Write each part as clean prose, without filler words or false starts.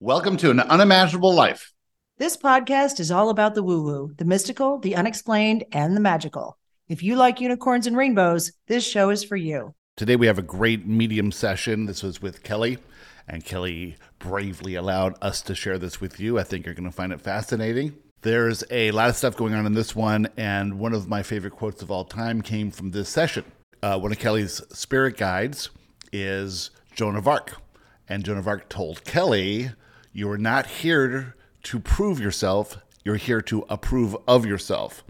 Welcome to An Unimaginable Life. This podcast is all about the woo-woo, the mystical, the unexplained, and the magical. If you like unicorns and rainbows, this show is for you. Today we have a great medium session. This was with Kelly, and Kelly bravely allowed us to share this with you. I think you're going to find it fascinating. There's a lot of stuff going on in this one, and one of my favorite quotes of all time came from this session. One of Kelly's spirit guides is Joan of Arc, and Joan of Arc told Kelly, you are not here to prove yourself, you're here to approve of yourself.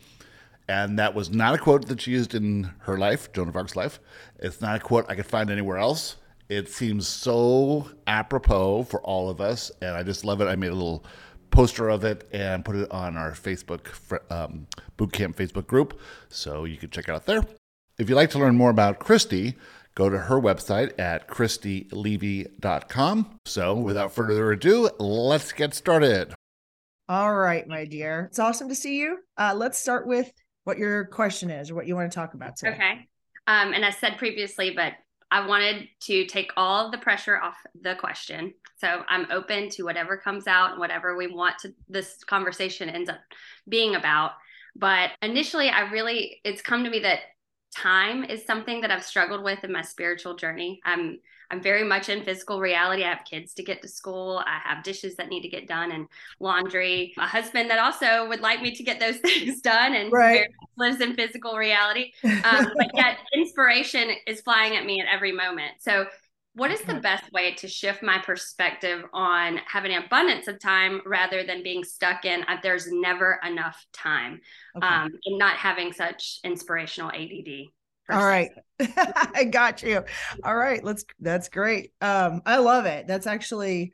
And that was not a quote that she used in her life, Joan of Arc's life. It's not a quote I could find anywhere else. It seems so apropos for all of us, and I just love it. I made a little poster of it and put it on our Facebook Bootcamp Facebook group, so you can check it out there. If you'd like to learn more about Christy, go to her website at christylevy.com. So without further ado, let's get started. All right, my dear. It's awesome to see you. Let's start with what your question is or what you want to talk about today. Okay. And I said previously, but I wanted to take all the pressure off the question. So I'm open to whatever comes out and whatever we want to, this conversation ends up being about. But initially, it's come to me that time is something that I've struggled with in my spiritual journey. I'm very much in physical reality. I have kids to get to school. I have dishes that need to get done and laundry. A husband that also would like me to get those things done and right. Lives in physical reality. But yet inspiration is flying at me at every moment. So what is the best way to shift my perspective on having an abundance of time rather than being stuck in there's never enough time and not having such inspirational ADD? All right. I got you. All right. That's great. I love it. That's actually,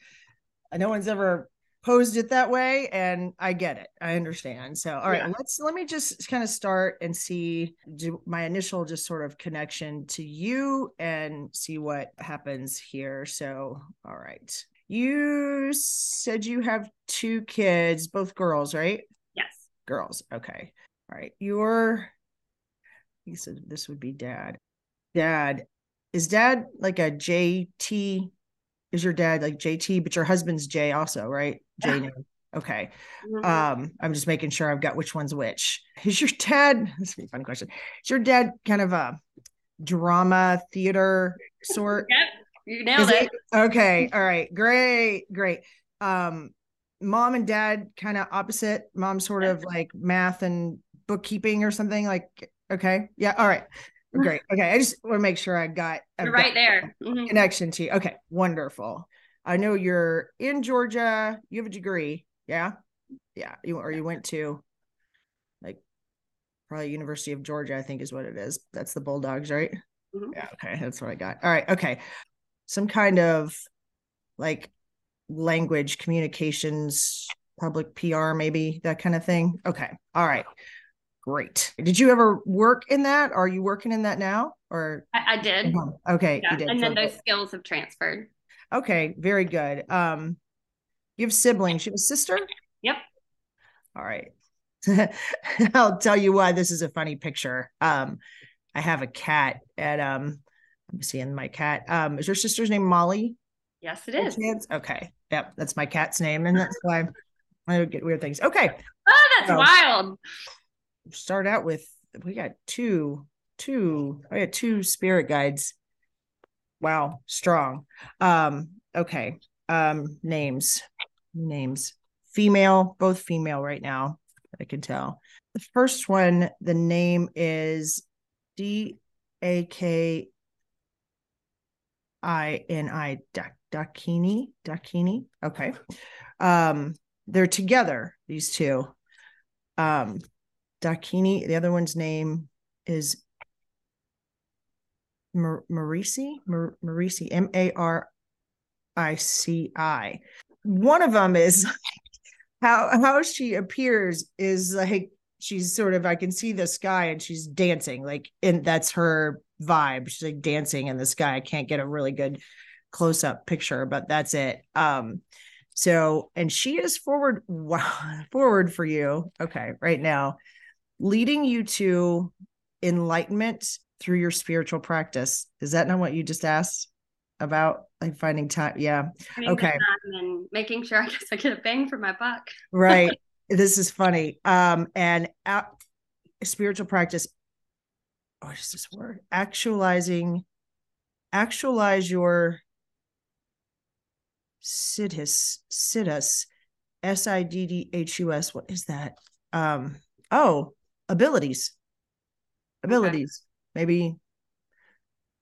no one's ever posed it that way. And I get it. I understand. So, all right, let me just kind of start and see my initial just sort of connection to you and see what happens here. So, all right. You said you have two kids, both girls, right? Yes. Girls. Okay. All right. He said this would be dad. Is dad like a JT? Is your dad like JT, but your husband's J also, right? Yeah. J. Okay. Mm-hmm. I'm just making sure I've got which one's which. Is your dad, this is a fun question. Is your dad kind of a drama theater sort? Yep. You nailed it. Okay. All right. Great. Mom and dad kind of opposite. Mom sort of like math and bookkeeping or something like. Okay. Yeah. All right. Great. Okay. I just want to make sure You're right there. Mm-hmm. Connection to you. Okay. Wonderful. I know you're in Georgia. You have a degree. Yeah. Yeah. You went to like probably University of Georgia, I think is what it is. That's the Bulldogs, right? Mm-hmm. Yeah. Okay. That's what I got. All right. Okay. Some kind of like language communications, public PR, maybe that kind of thing. Okay. All right. Great. Did you ever work in that? Are you working in that now? Or I did. Okay. Yeah. You did. And then those skills have transferred. Okay. Very good. You have siblings. You have a sister? Yep. All right. I'll tell you why this is a funny picture. I have a cat and I'm seeing my cat. Is your sister's name Molly? Yes, it is. Okay. Yep. That's my cat's name. And that's why I would get weird things. Okay. Oh, that's wild. Start out with, we got two spirit guides. Wow. Strong. Okay. Names, female, both female right now. I can tell the first one, the name is Dakini, Dakini. Okay. They're together. These two, Dakini. The other one's name is Marici, Marici. One of them is how she appears is like, she's sort of, I can see the sky and she's dancing like, and that's her vibe. She's like dancing in the sky. I can't get a really good close up picture, but that's it. So, and she is forward for you. Okay. Right now. Leading you to enlightenment through your spiritual practice. Is that not what you just asked? about like finding time. Yeah. Okay. And making sure I guess I get a bang for my buck. Right. This is funny. And spiritual practice. Oh, what is this word? Actualize your Siddhis, Siddhus. What is that? Abilities, okay. Maybe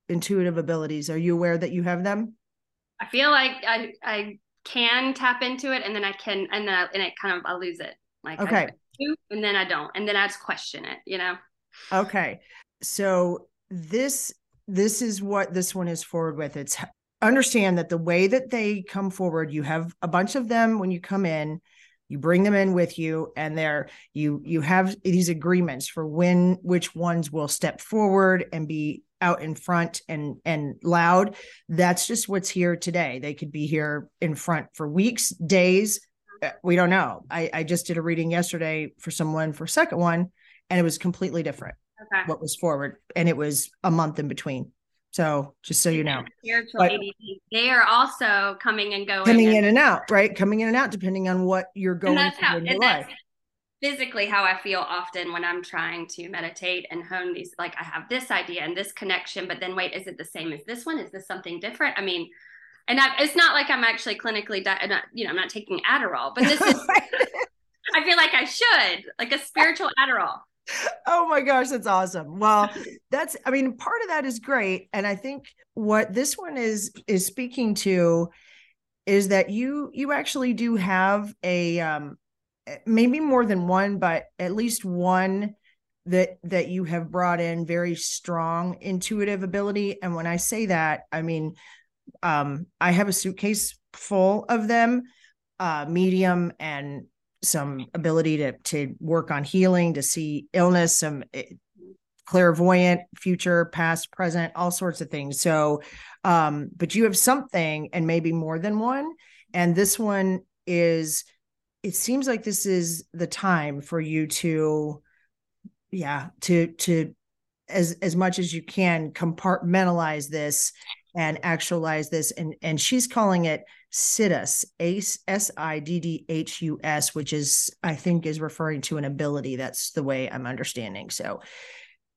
intuitive abilities. Are you aware that you have them? I feel like I can tap into it, and then I can, and it kind of, I lose it. Like, okay. And then I don't, and then I just question it, you know? Okay. So this is what this one is forward with. It's understand that the way that they come forward, you have a bunch of them when you come in, you bring them in with you, and you have these agreements for which ones will step forward and be out in front and loud. That's just what's here today. They could be here in front for weeks, days. We don't know. I just did a reading yesterday for someone for a second one, and it was completely different. Okay. What was forward, and it was a month in between. So just so you know, spiritual ADD, they are also coming and going, coming in and out, right? Coming in and out, depending on what you're going through in your life. Physically, how I feel often when I'm trying to meditate and hone these, like I have this idea and this connection, but then wait, is it the same as this one? Is this something different? I mean, and it's not like I'm actually clinically, I'm not taking Adderall, but this is, I feel like I should, like a spiritual Adderall. Oh my gosh, that's awesome. Well, part of that is great. And I think what this one is speaking to is that you actually do have a, maybe more than one, but at least one that you have brought in very strong intuitive ability. And when I say that, I have a suitcase full of them, medium and some ability to work on healing, to see illness, some clairvoyant, future, past, present, all sorts of things. So, but you have something and maybe more than one. And this one is, it seems like this is the time for you to as much as you can compartmentalize this and actualize this. And she's calling it Siddhis, Siddhus, which is, I think, is referring to an ability. That's the way I'm understanding. So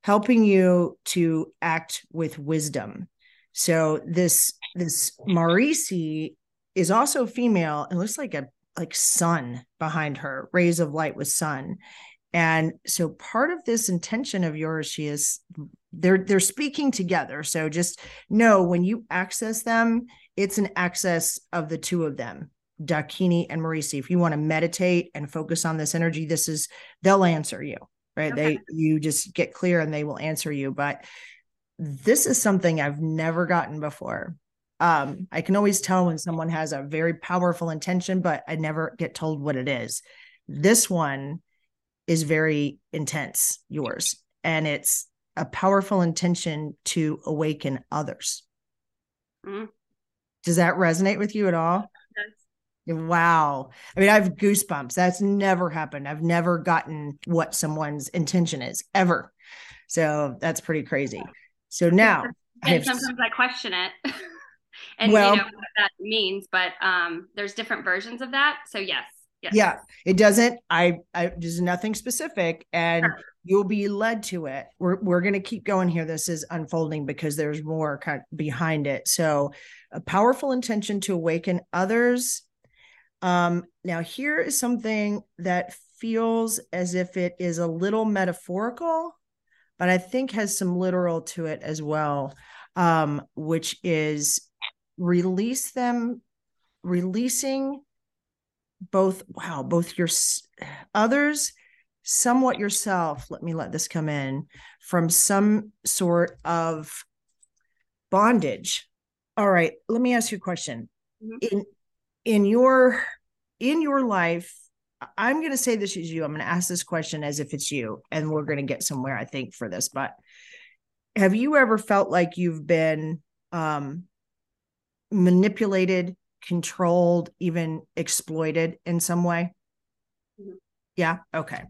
helping you to act with wisdom. So this Marici is also female. It looks like sun behind her, rays of light with sun. And so part of this intention of yours, she is, they're speaking together. So just know when you access them, it's an access of the two of them, Dakini and Marici. If you want to meditate and focus on this energy, they'll answer you, right? Okay. You just get clear and they will answer you. But this is something I've never gotten before. I can always tell when someone has a very powerful intention, but I never get told what it is. This one is very intense, yours, and it's a powerful intention to awaken others. Mm-hmm. Does that resonate with you at all? Yes. Wow. I have goosebumps. That's never happened. I've never gotten what someone's intention is ever. So that's pretty crazy. So now sometimes I question it. And well, what that means, but there's different versions of that. So yes. Yeah, it doesn't. I there's nothing specific, and sure, you'll be led to it. We're going to keep going here. This is unfolding because there's more kind of behind it. So a powerful intention to awaken others. Now here is something that feels as if it is a little metaphorical, but I think has some literal to it as well, which is releasing both your others, somewhat yourself. Let me let this come in from some sort of bondage. All right. Let me ask you a question. Mm-hmm. In your life, I'm going to say this is you. I'm going to ask this question as if it's you, and we're going to get somewhere, I think, for this, but have you ever felt like you've been, manipulated, controlled, even exploited in some way? Yeah. Okay.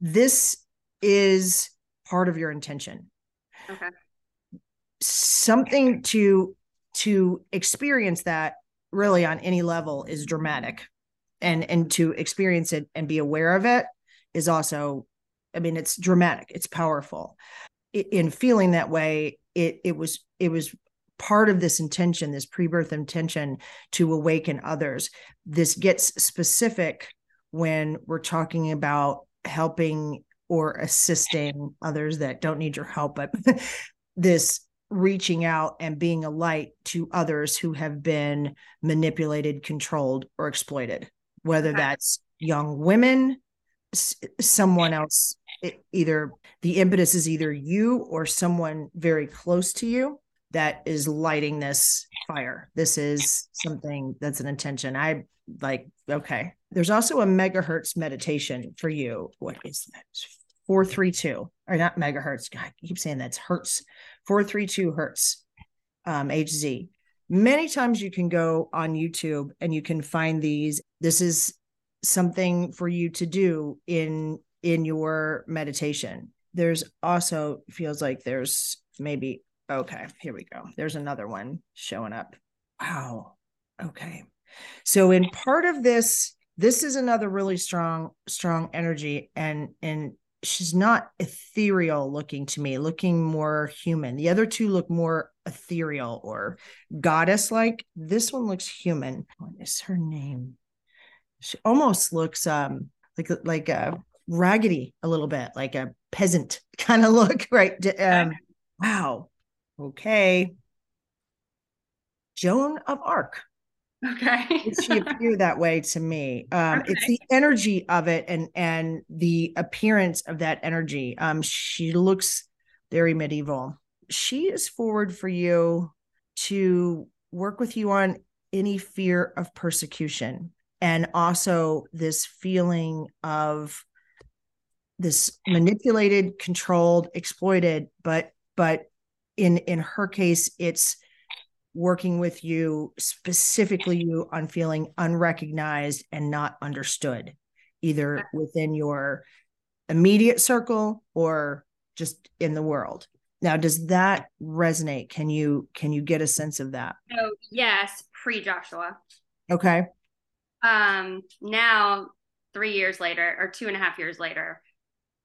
This is part of your intention. Okay. Something to to experience that really on any level is dramatic, and to experience it and be aware of it is also, I mean, it's dramatic, it's powerful. In feeling that way, it was part of this intention, this pre-birth intention to awaken others. This gets specific when we're talking about helping or assisting others that don't need your help, but this reaching out and being a light to others who have been manipulated, controlled, or exploited, whether that's young women, someone else, either the impetus is either you or someone very close to you that is lighting this fire. This is something that's an intention. I like, okay. There's also a megahertz meditation for you. What is that? 432, or not megahertz. God, I keep saying that's hertz. 432 hertz, HZ. Many times you can go on YouTube and you can find these. This is something for you to do in your meditation. There's also, feels like there's maybe, okay, here we go. There's another one showing up. Wow. Okay. So in part of this, this is another really strong energy, and she's not ethereal looking to me, looking more human. The other two look more ethereal or goddess-like. This one looks human. What is her name? She almost looks like a raggedy a little bit, like a peasant kind of look, right? Wow. Okay. Joan of Arc. Okay. She appeared that way to me. Okay. It's the energy of it and the appearance of that energy. She looks very medieval. She is forward for you to work with you on any fear of persecution, and also this feeling of this manipulated, controlled, exploited, but in her case, it's working with you, specifically you, on feeling unrecognized and not understood, either within your immediate circle or just in the world. Now, does that resonate? Can you get a sense of that? Oh, yes, pre-Joshua. Okay. Now, 3 years later, or 2.5 years later,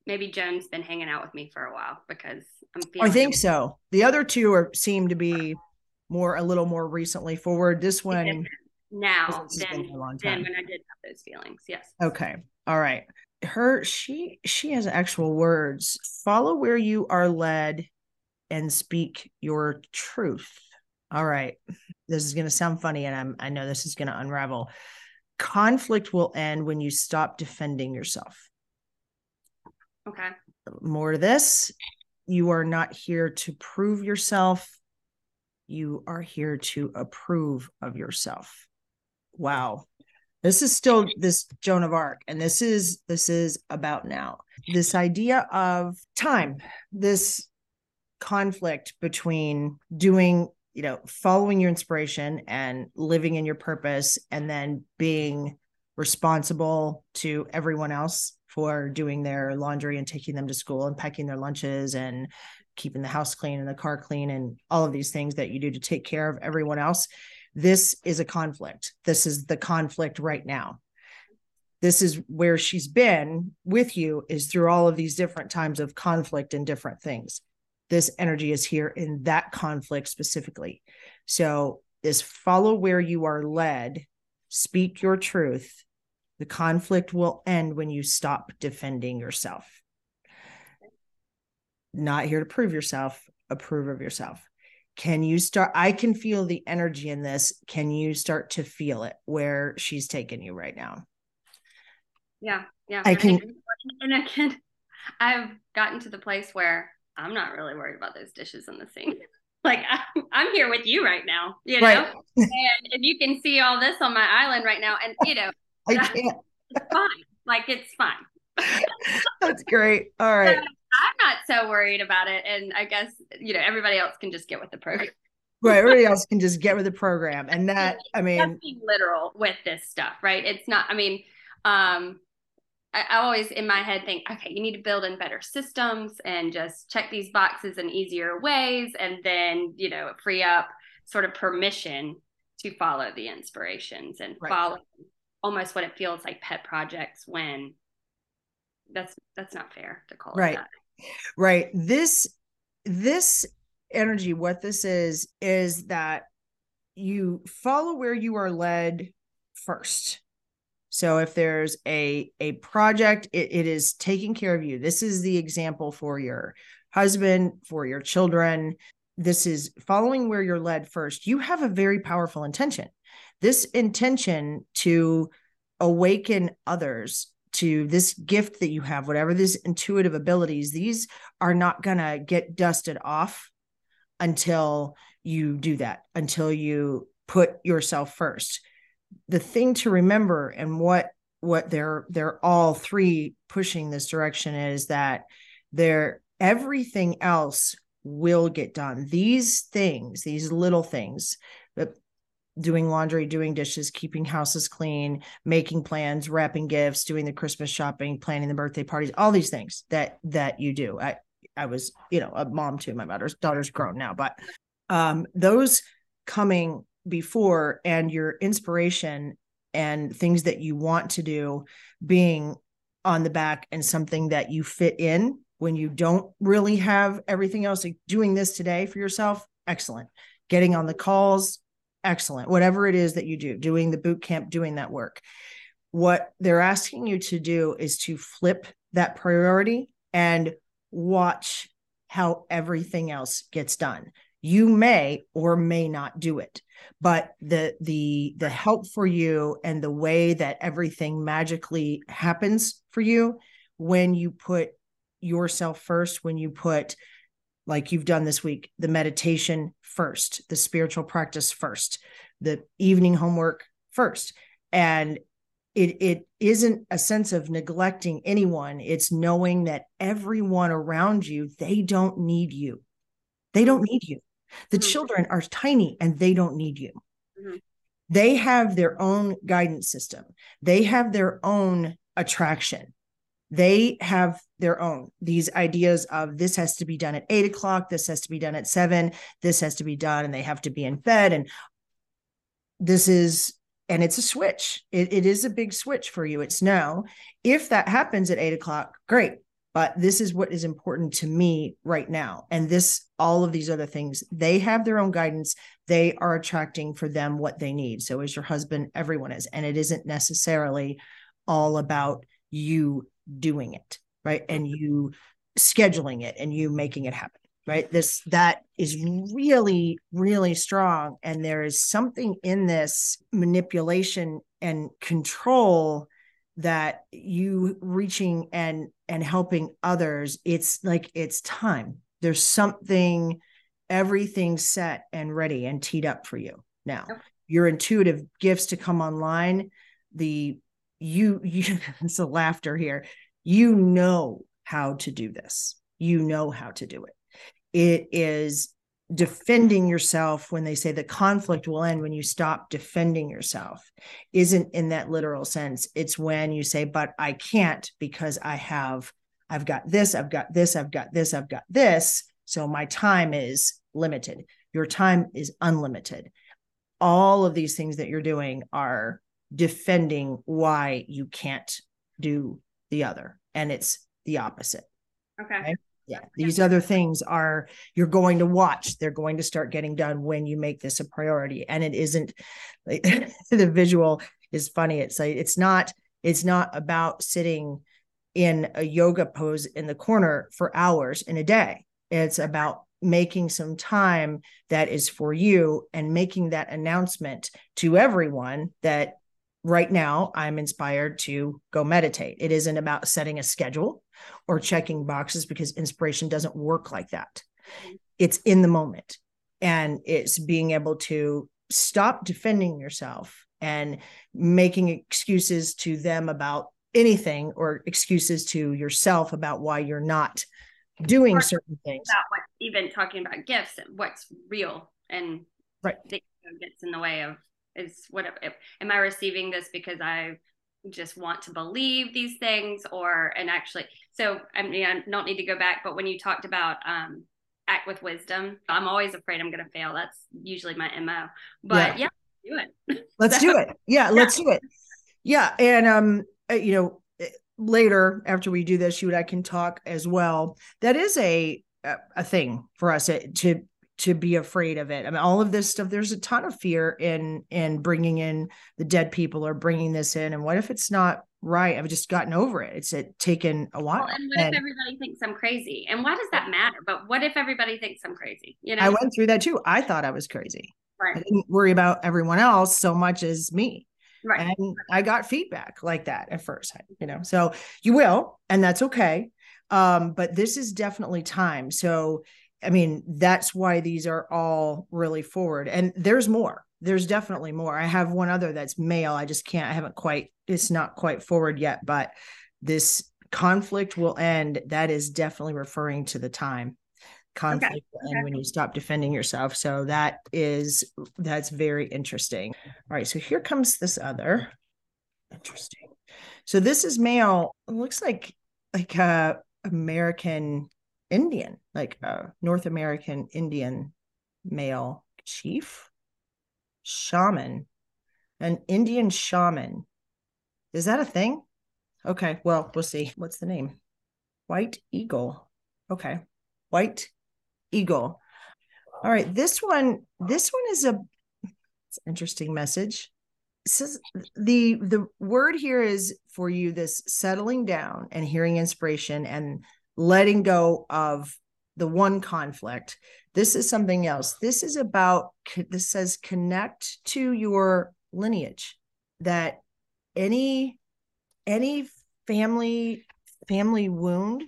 maybe Joan's been hanging out with me for a while because I'm feeling. I think so. The other two seem to be more, a little more recently forward. This one now than when I did have those feelings. Yes. Okay. All right. She has actual words. Follow where you are led and speak your truth. All right. This is going to sound funny, and I know this is going to unravel. Conflict will end when you stop defending yourself. Okay. More of this. You are not here to prove yourself. You are here to approve of yourself. Wow. This is still this Joan of Arc. And this is about now. This idea of time, this conflict between doing, following your inspiration and living in your purpose, and then being responsible to everyone else for doing their laundry and taking them to school and packing their lunches and keeping the house clean and the car clean and all of these things that you do to take care of everyone else. This is a conflict. This is the conflict right now. This is where she's been with you, is through all of these different times of conflict and different things. This energy is here in that conflict specifically. So this follow where you are led, speak your truth. The conflict will end when you stop defending yourself. Not here to prove yourself, approve of yourself. Can you start? I can feel the energy in this. Can you start to feel it where she's taking you right now? Yeah. Yeah. I can. I've gotten to the place where I'm not really worried about those dishes in the sink. Like I'm here with you right now, right. And if you can see all this on my island right now, and I can't. It's fine. Like it's fine. That's great. All right. So, I'm not so worried about it. And I guess, everybody else can just get with the program. Right. Everybody else can just get with the program. And that, being literal with this stuff, right? It's not, I always in my head think, okay, you need to build in better systems and just check these boxes in easier ways. And then, free up sort of permission to follow the inspirations and follow almost what it feels like pet projects, when that's not fair to call it that. Right. This energy, what this is that you follow where you are led first. So if there's a project, it is taking care of you. This is the example for your husband, for your children. This is following where you're led first. You have a very powerful intention. This intention to awaken others to this gift that you have, whatever this intuitive abilities, these are not going to get dusted off until you do that, until you put yourself first. The thing to remember, and what they're all three pushing this direction, is that everything else will get done. These things, these little things, that doing laundry, doing dishes, keeping houses clean, making plans, wrapping gifts, doing the Christmas shopping, planning the birthday parties, all these things that you do. I was, a mom too. My daughter's grown now, but those coming before, and your inspiration and things that you want to do being on the back, and something that you fit in when you don't really have everything else, like doing this today for yourself. Excellent. Getting on the calls. Excellent. Whatever it is that you do, doing the boot camp, doing that work. What they're asking you to do is to flip that priority and watch how everything else gets done. You may or may not do it, but the help for you and the way that everything magically happens for you when you put yourself first, when you put, like you've done this week, the meditation first, the spiritual practice first, the evening homework first. And it isn't a sense of neglecting anyone. It's knowing that everyone around you, they don't need you. They don't need you. The children are tiny and they don't need you. Mm-hmm. They have their own guidance system. They have their own attraction. They have their own, these ideas of this has to be done at 8:00. This has to be done at 7:00. This has to be done. And they have to be in bed. And this is, and it's a switch. It is a big switch for you. It's no, if that happens at 8:00, great. But this is what is important to me right now. And this, all of these other things, they have their own guidance. They are attracting for them what they need. So as your husband, everyone is, and it isn't necessarily all about you doing it, right? And you scheduling it and you making it happen, right? That is really, really strong. And there is something in this manipulation and control that you reaching and helping others. It's like, it's time. There's something, everything's set and ready and teed up for you. Now your intuitive gifts to come online, it's a laughter here. You know how to do this. You know how to do it. It is defending yourself. When they say the conflict will end when you stop defending yourself, isn't in that literal sense. It's when you say, but I can't, because I've got this, I've got this, I've got this, I've got this. So my time is limited. Your time is unlimited. All of these things that you're doing are defending why you can't do the other. And it's the opposite. Okay. Right? Yeah. These other things are, you're going to watch, they're going to start getting done when you make this a priority. And it isn't like, the visual is funny. It's like, it's not about sitting in a yoga pose in the corner for hours in a day. It's about making some time that is for you and making that announcement to everyone that right now, I'm inspired to go meditate. It isn't about setting a schedule or checking boxes, because inspiration doesn't work like that. It's in the moment, and it's being able to stop defending yourself and making excuses to them about anything, or excuses to yourself about why you're not doing certain things. About what, even talking about gifts, what's real and that gets in the way of. Is what am I receiving this because I just want to believe these things, or, and actually, so I mean, I don't need to go back, but when you talked about act with wisdom. I'm always afraid I'm going to fail. That's usually my MO, but yeah, do it. Let's do it. Yeah. Let's do it. Yeah. And, you know, later after we do this, you and I can talk as well. That is a thing for us to be afraid of it. I mean, all of this stuff, there's a ton of fear in bringing in the dead people or bringing this in. And what if it's not right? I've just gotten over it. It's taken a while. Well, and what if everybody thinks I'm crazy? And why does that matter? But what if everybody thinks I'm crazy? You know, I went through that too. I thought I was crazy. Right. I didn't worry about everyone else so much as me. Right. And I got feedback like that at first, you know, so you will, and that's okay. But this is definitely time. So, I mean, that's why these are all really forward, and there's more. There's definitely more. I have one other that's male. I just can't, I haven't quite, it's not quite forward yet, but this conflict will end. That is definitely referring to the time. Conflict will end when you stop defending yourself. So that's very interesting. All right. So here comes this other interesting. So this is male. It looks like a American Indian, like a North American Indian male chief, shaman, an Indian shaman. Is that a thing? Okay. Well, we'll see. What's the name? White Eagle. Okay. White Eagle. All right. This one is it's an interesting message. It says the word here is for you, this settling down and hearing inspiration and letting go of the one conflict. This is something else. This is about, this says connect to your lineage, that any family wound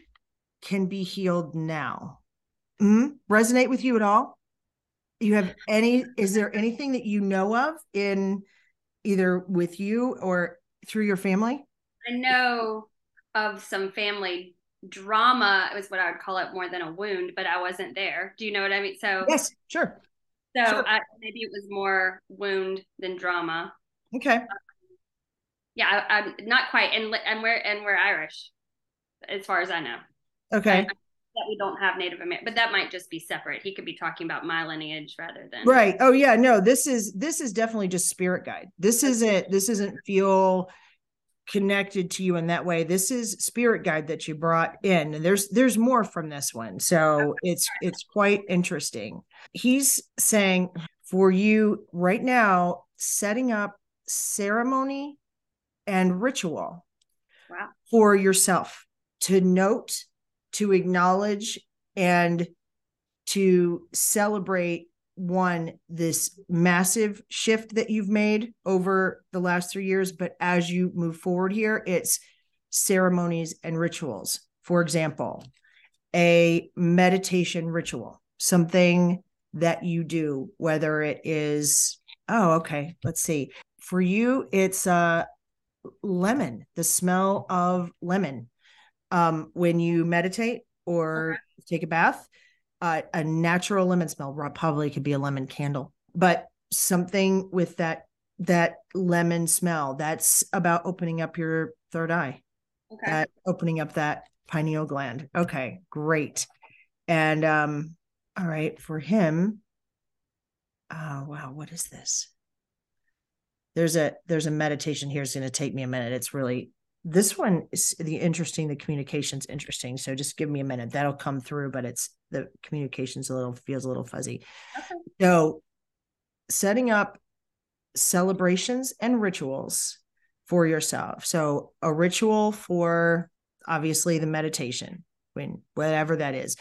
can be healed now. Resonate with you at all? You have any, is there anything that you know of in either with you or through your family? I know of some family drama is what I would call it, more than a wound, but I wasn't there. Do you know what I mean? So yes, sure. So sure. Maybe it was more wound than drama. Okay. Yeah, I'm not quite, and we're Irish, as far as I know. Okay. That we don't have Native American, but that might just be separate. He could be talking about my lineage rather than right. Oh yeah, no. This is definitely just spirit guide. This isn't feel connected to you in that way. This is spirit guide that you brought in, and there's more from this one. So it's quite interesting. He's saying for you right now, setting up ceremony and ritual for yourself to note, to acknowledge, and to celebrate this massive shift that you've made over the last 3 years. But as you move forward here, it's ceremonies and rituals. For example, a meditation ritual, something that you do, whether it is, let's see. For you, it's lemon, the smell of lemon. When you meditate or take a bath, a natural lemon smell, probably could be a lemon candle, but something with that lemon smell. That's about opening up your third eye, opening up that pineal gland. Okay, great. And, all right, for him, what is this? There's a meditation here. It's going to take me a minute. It's really, this one is the communication's interesting. So just give me a minute. That'll come through, but it's the communication's feels a little fuzzy. Okay. So setting up celebrations and rituals for yourself. So a ritual for obviously the meditation, whatever that is,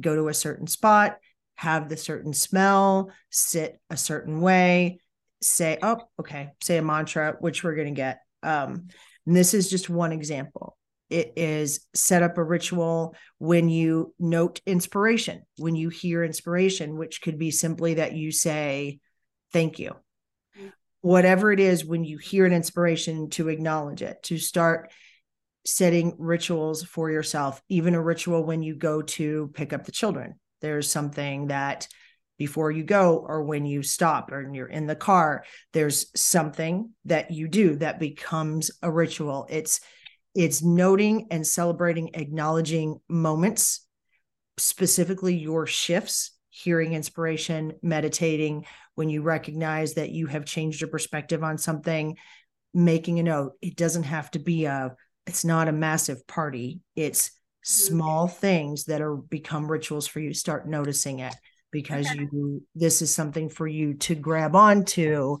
go to a certain spot, have the certain smell, sit a certain way, say a mantra, which we're going to get. And this is just one example. It is set up a ritual when you note inspiration, when you hear inspiration, which could be simply that you say, thank you. Whatever it is, when you hear an inspiration, to acknowledge it, to start setting rituals for yourself, even a ritual when you go to pick up the children. There's something that before you go, or when you stop, or you're in the car, there's something that you do that becomes a ritual. It's noting and celebrating, acknowledging moments specifically your shifts, hearing inspiration, meditating, when you recognize that you have changed your perspective on something, making a note. It doesn't have to be it's not a massive party. It's small things that are become rituals for you. Start noticing it, because this is something for you to grab onto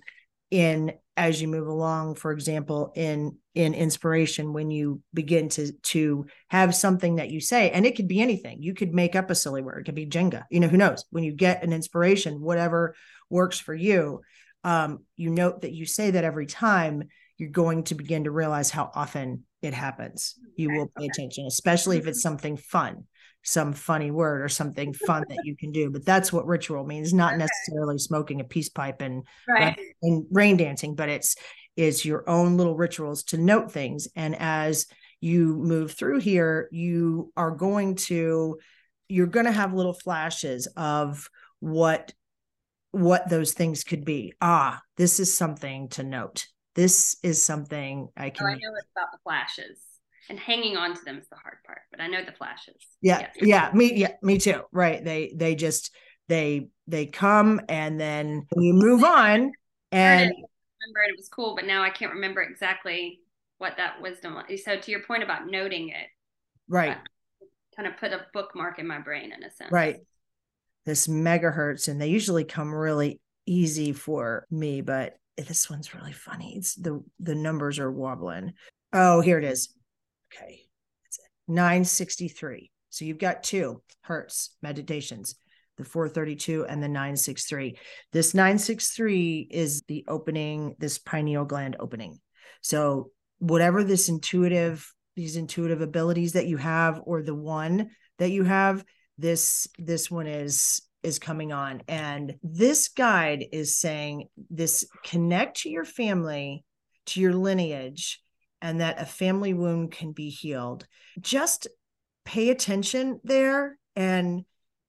as you move along. For example, in inspiration, when you begin to have something that you say, and it could be anything. You could make up a silly word. It could be Jenga, who knows? When you get an inspiration, whatever works for you, you note that you say that every time, you're going to begin to realize how often it happens. You will pay attention, especially if it's something fun, some funny word or something fun that you can do. But that's what ritual means, not necessarily smoking a peace pipe and rain dancing, but it's your own little rituals to note things. And as you move through here, you are going to have little flashes of what those things could be. This is something to note. This is something I can. I know it's about the flashes, and hanging on to them is the hard part, but I know the flashes. Me too. Right. They come, and then you move on. And I remember it was cool, but now I can't remember exactly what that wisdom was. So to your point about noting it, right? Kind of put a bookmark in my brain in a sense. Right. This megahertz, and they usually come really easy for me, but this one's really funny. It's the numbers are wobbling. Oh, here it is. Okay. That's it. 963. So you've got 2 hertz meditations, the 432 and the 963. This 963 is the opening, this pineal gland opening. So whatever these intuitive abilities that you have, or the one that you have, this one is coming on. And this guide is saying this: connect to your family, to your lineage, and that a family wound can be healed. Just pay attention there and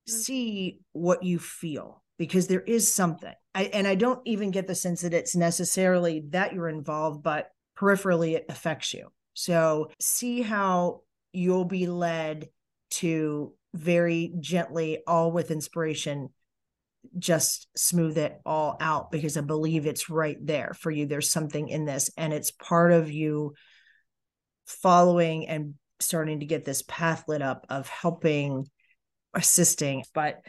see what you feel, because there is something. I don't even get the sense that it's necessarily that you're involved, but peripherally it affects you. So see how you'll be led to very gently, all with inspiration, just smooth it all out, because I believe it's right there for you. There's something in this, and it's part of you following and starting to get this path lit up of helping, assisting, but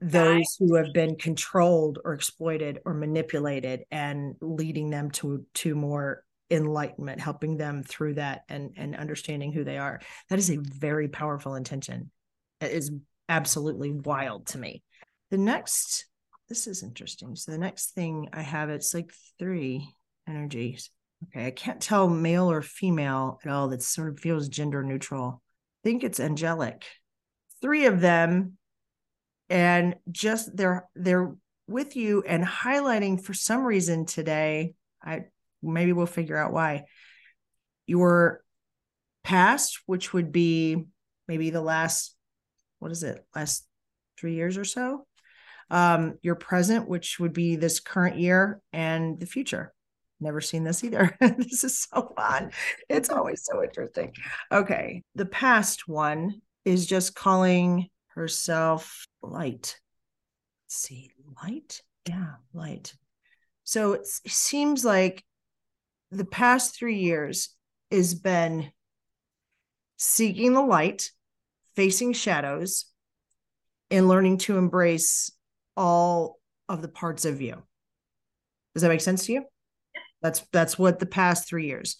those who have been controlled or exploited or manipulated, and leading them to more enlightenment, helping them through that and understanding who they are. That is a very powerful intention. Is absolutely wild to me. This is interesting. So the next thing I have, it's like 3 energies. Okay. I can't tell male or female at all. That sort of feels gender neutral. I think it's angelic. 3 of them. And just they're with you and highlighting, for some reason today, maybe we'll figure out why, your past, which would be maybe the last 3 years or so, your present, which would be this current year, and the future. Never seen this either. This is so fun. It's always so interesting. Okay. The past one is just calling herself light. Let's see, light. Yeah, light. So it seems like the past 3 years has been seeking the light, facing shadows, and learning to embrace all of the parts of you. Does that make sense to you? Yeah. That's what the past 3 years.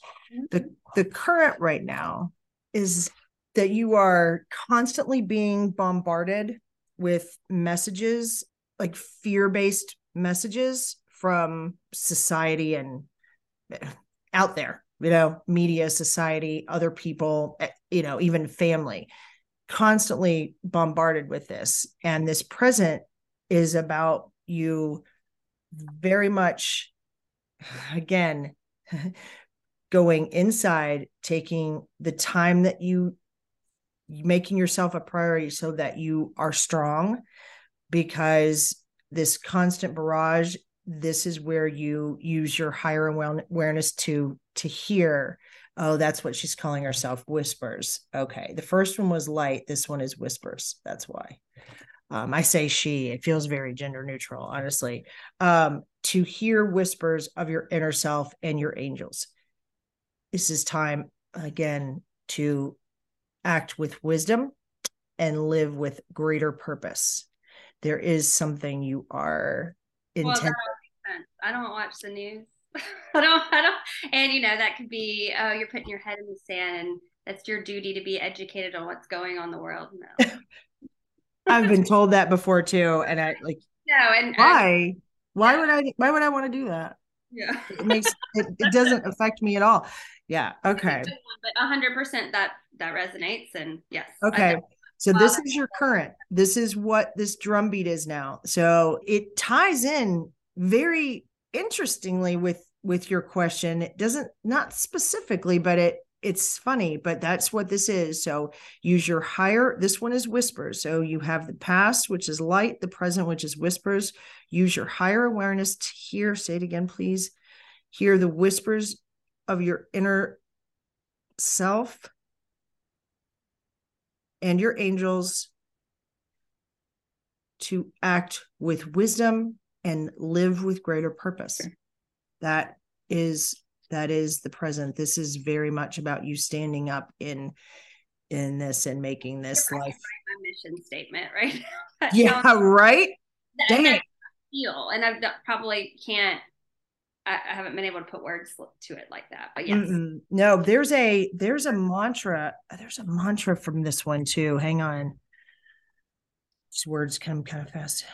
Mm-hmm. The current right now is that you are constantly being bombarded with messages, like fear-based messages from society and out there, media, society, other people, even family. Constantly bombarded with this. And this present is about you very much, again, going inside, taking the time that making yourself a priority so that you are strong, because this constant barrage, this is where you use your higher awareness to to hear, oh, that's what she's calling herself, whispers. Okay. The first one was light. This one is whispers. That's why. I say she, it feels very gender neutral, honestly, to hear whispers of your inner self and your angels. This is time again to act with wisdom and live with greater purpose. There is something you are intent. Well, that makes sense. I don't watch the news. I don't. And you know, that could be, oh, you're putting your head in the sand and that's your duty to be educated on what's going on in the world. No. I've been told that before too. And I like, no, and why would I, why would I want to do that? Yeah. It doesn't affect me at all. Yeah. Okay. But 100% that resonates. And yes. Okay. So this is your current, this is what this drumbeat is now. So it ties in very interestingly with your question. It doesn't, not specifically, but it's funny, but that's what this is. So use your higher, this one is whispers. So you have the past, which is light, the present, which is whispers. Use your higher awareness to hear, say it again, please. Hear the whispers of your inner self and your angels to act with wisdom and live with greater purpose. That is the present. This is very much about you standing up in this and making this life. My mission statement, right? Yeah, right? Damn. I feel, and I probably can't, I haven't been able to put words to it like that, but yes. Mm-mm. No, there's a mantra from this one too. Hang on. These words come kind of fast.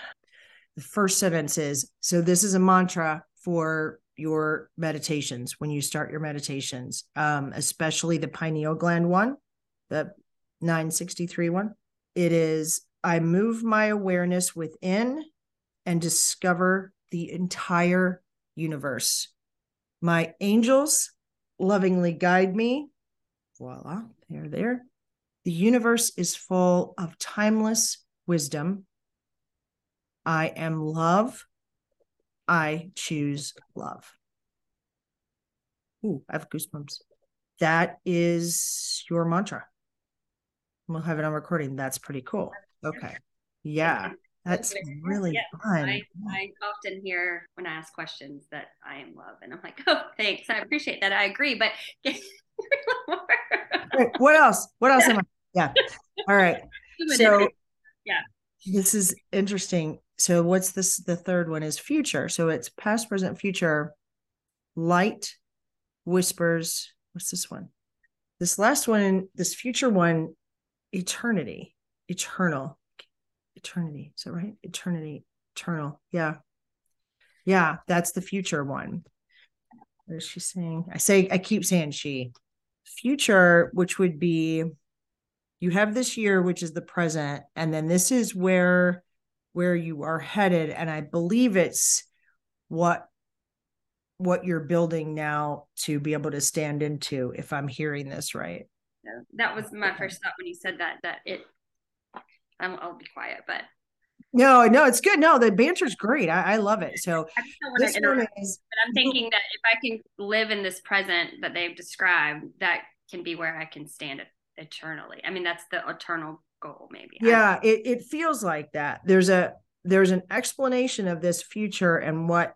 The first sentence is, so this is a mantra for your meditations, when you start your meditations, especially the pineal gland one, the 963 one. It is, I move my awareness within and discover the entire universe. My angels lovingly guide me. Voila, they're there. The universe is full of timeless wisdom. I am love. I choose love. Ooh, I have goosebumps. That is your mantra. We'll have it on recording. That's pretty cool. Okay. Yeah. That's really fun. I often hear when I ask questions that I am love. And I'm like, oh, thanks. I appreciate that. I agree. But what else am I? Yeah. All right. So yeah, this is interesting. So what's this? The third one is future. So it's past, present, future, light, whispers. What's this one? This last one, this future one, eternity. Is that right? Eternal. Yeah. Yeah. That's the future one. What is she saying? I keep saying she. Future, which would be, you have this year, which is the present. And then this is where you are headed. And I believe it's what you're building now to be able to stand into, if I'm hearing this right. That was my first thought when you said that I'll be quiet, but no, it's good. No, the banter's great. I love it. So this one is, but I'm thinking that if I can live in this present that they've described, that can be where I can stand eternally. I mean, that's the eternal goal, maybe. Yeah, it feels like that. There's an explanation of this future and what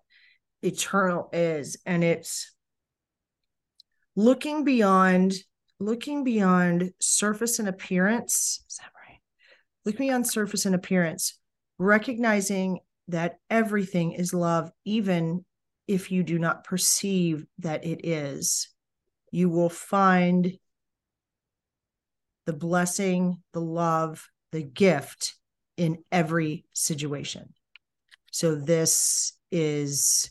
eternal is, and it's looking beyond surface and appearance. Is that right? Look me on surface and appearance, recognizing that everything is love, even if you do not perceive that it is. You will find the blessing, the love, the gift in every situation. So this is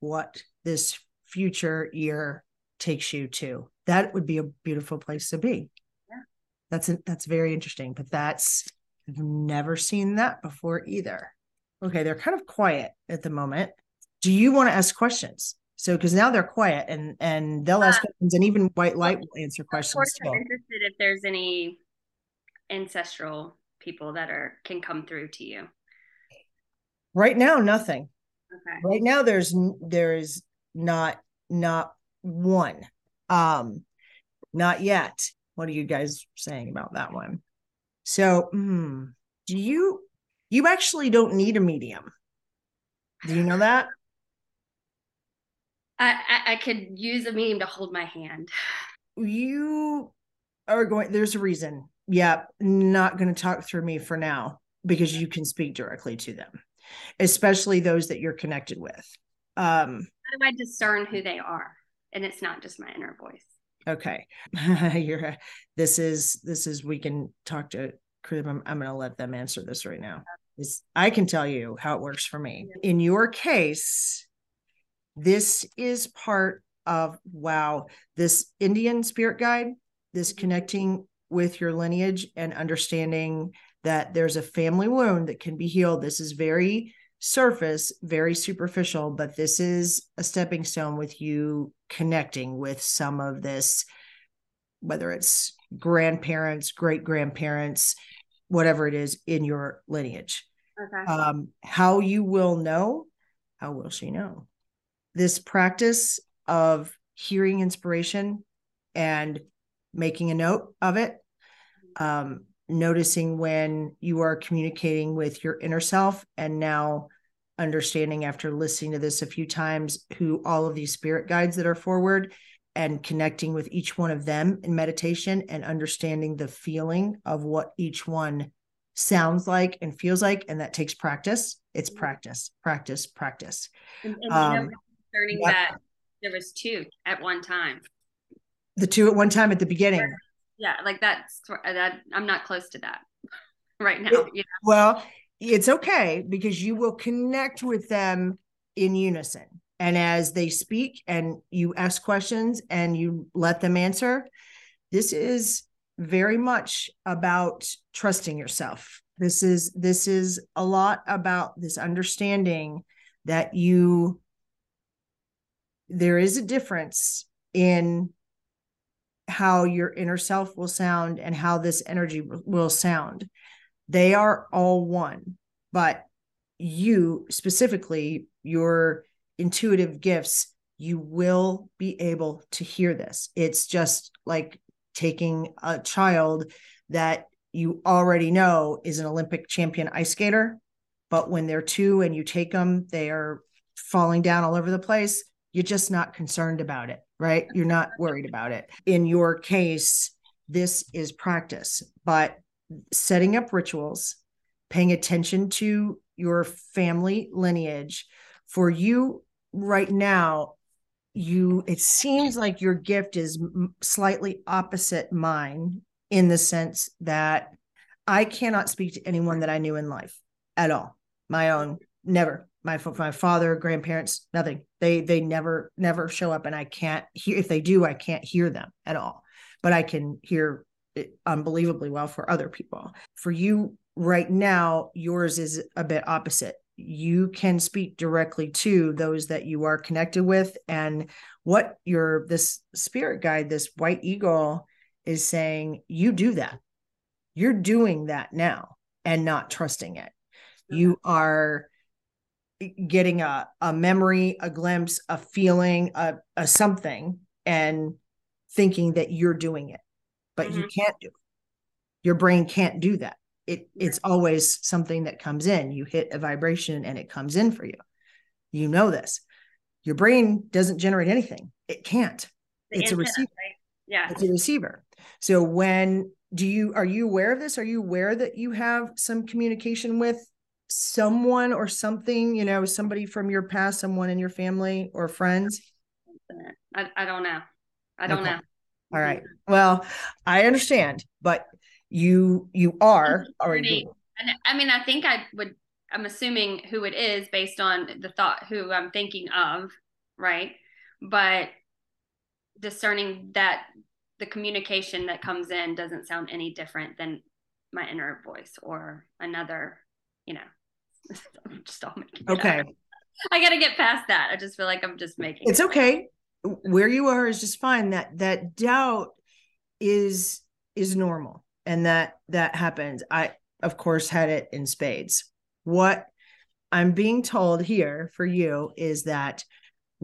what this future year takes you to. That would be a beautiful place to be. That's very interesting, but I've never seen that before either. Okay. They're kind of quiet at the moment. Do you want to ask questions? So, cause now they're quiet and they'll ask questions, and even white light will answer questions. Of course, I'm interested if there's any ancestral people that can come through to you. Right now, nothing. Okay. Right now there's not one. Not yet. What are you guys saying about that one? So do you actually don't need a medium. Do you know that? I could use a medium to hold my hand. You are going, there's a reason. Yeah, not going to talk through me for now, because you can speak directly to them, especially those that you're connected with. How do I discern who they are? And it's not just my inner voice. Okay. We can talk to them. I'm going to let them answer this right now. I can tell you how it works for me. In your case, this is part of, this Indian spirit guide, this connecting with your lineage and understanding that there's a family wound that can be healed. This is very surface, very superficial, but this is a stepping stone with you connecting with some of this, whether it's grandparents, great-grandparents, whatever it is in your lineage. Okay. How you will know, how will she know? This practice of hearing inspiration and making a note of it, noticing when you are communicating with your inner self, and now understanding after listening to this a few times who all of these spirit guides that are forward, and connecting with each one of them in meditation and understanding the feeling of what each one sounds like and feels like. And that takes practice. It's practice. And concerning that there was two at one time. The two at one time at the beginning. Yeah, like that. I'm not close to that right now. Well, it's okay, because you will connect with them in unison. And as they speak and you ask questions and you let them answer, this is very much about trusting yourself. This is a lot about this understanding that there is a difference in how your inner self will sound and how this energy will sound. They are all one, but you specifically, your intuitive gifts, you will be able to hear this. It's just like taking a child that you already know is an Olympic champion ice skater, but when they're two and you take them, they are falling down all over the place. You're just not concerned about it, right? You're not worried about it. In your case, this is practice, but setting up rituals, paying attention to your family lineage. For you right now, it seems like your gift is slightly opposite mine, in the sense that I cannot speak to anyone that I knew in life at all. My own, never. My father, grandparents, nothing. They never show up, and I can't hear. If they do, I can't hear them at all, but I can hear it unbelievably well for other people. For you right now, yours is a bit opposite. You can speak directly to those that you are connected with, and what this spirit guide, this White Eagle, is saying, you do that. You're doing that now and not trusting it. You are getting a memory, a glimpse, a feeling, a something, and thinking that you're doing it, but you can't do it. Your brain can't do that. It's always something that comes in. You hit a vibration and it comes in for you. You know this. Your brain doesn't generate anything. It can't. It's a receiver. Right? Yeah. It's a receiver. So are you aware of this? Are you aware that you have some communication with someone or something, somebody from your past, someone in your family or friends? I don't know. I don't know. All right. Well, I understand, but you are already. I mean, I think I'm assuming who it is based on the thought, who I'm thinking of. Right. But discerning that the communication that comes in doesn't sound any different than my inner voice or another, I'm just all making it up. I got to get past that. I just feel like I'm just making it's okay. Where you are is just fine. That doubt is normal. And that happens. I, of course, had it in spades. What I'm being told here for you is that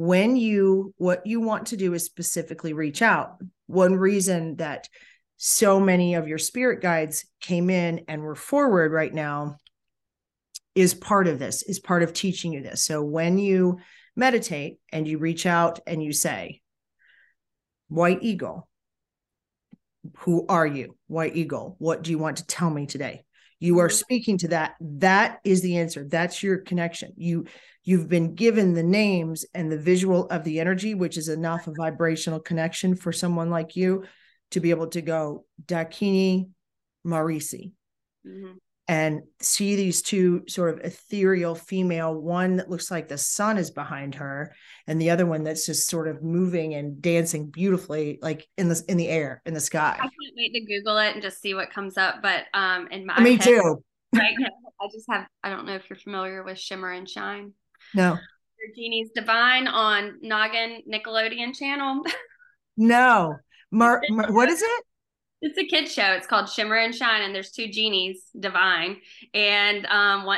when you, what you want to do is specifically reach out. One reason that so many of your spirit guides came in and were forward right now is part of this, is part of teaching you this. So when you meditate and you reach out and you say, White Eagle, who are you? White Eagle, what do you want to tell me today? You are speaking to that. That is the answer. That's your connection. You've been given the names and the visual of the energy, which is enough a vibrational connection for someone like you to be able to go Dakini, Marici. Mm-hmm. And see these two sort of ethereal female, one that looks like the sun is behind her, and the other one that's just sort of moving and dancing beautifully, like in the air, in the sky. I can't wait to Google it and just see what comes up. But in my me head, too. Right now, I don't know if you're familiar with Shimmer and Shine. No. Your Genie's Divine on Noggin Nickelodeon channel. No. What is it? It's a kid show. It's called Shimmer and Shine, and there's two genies, divine, and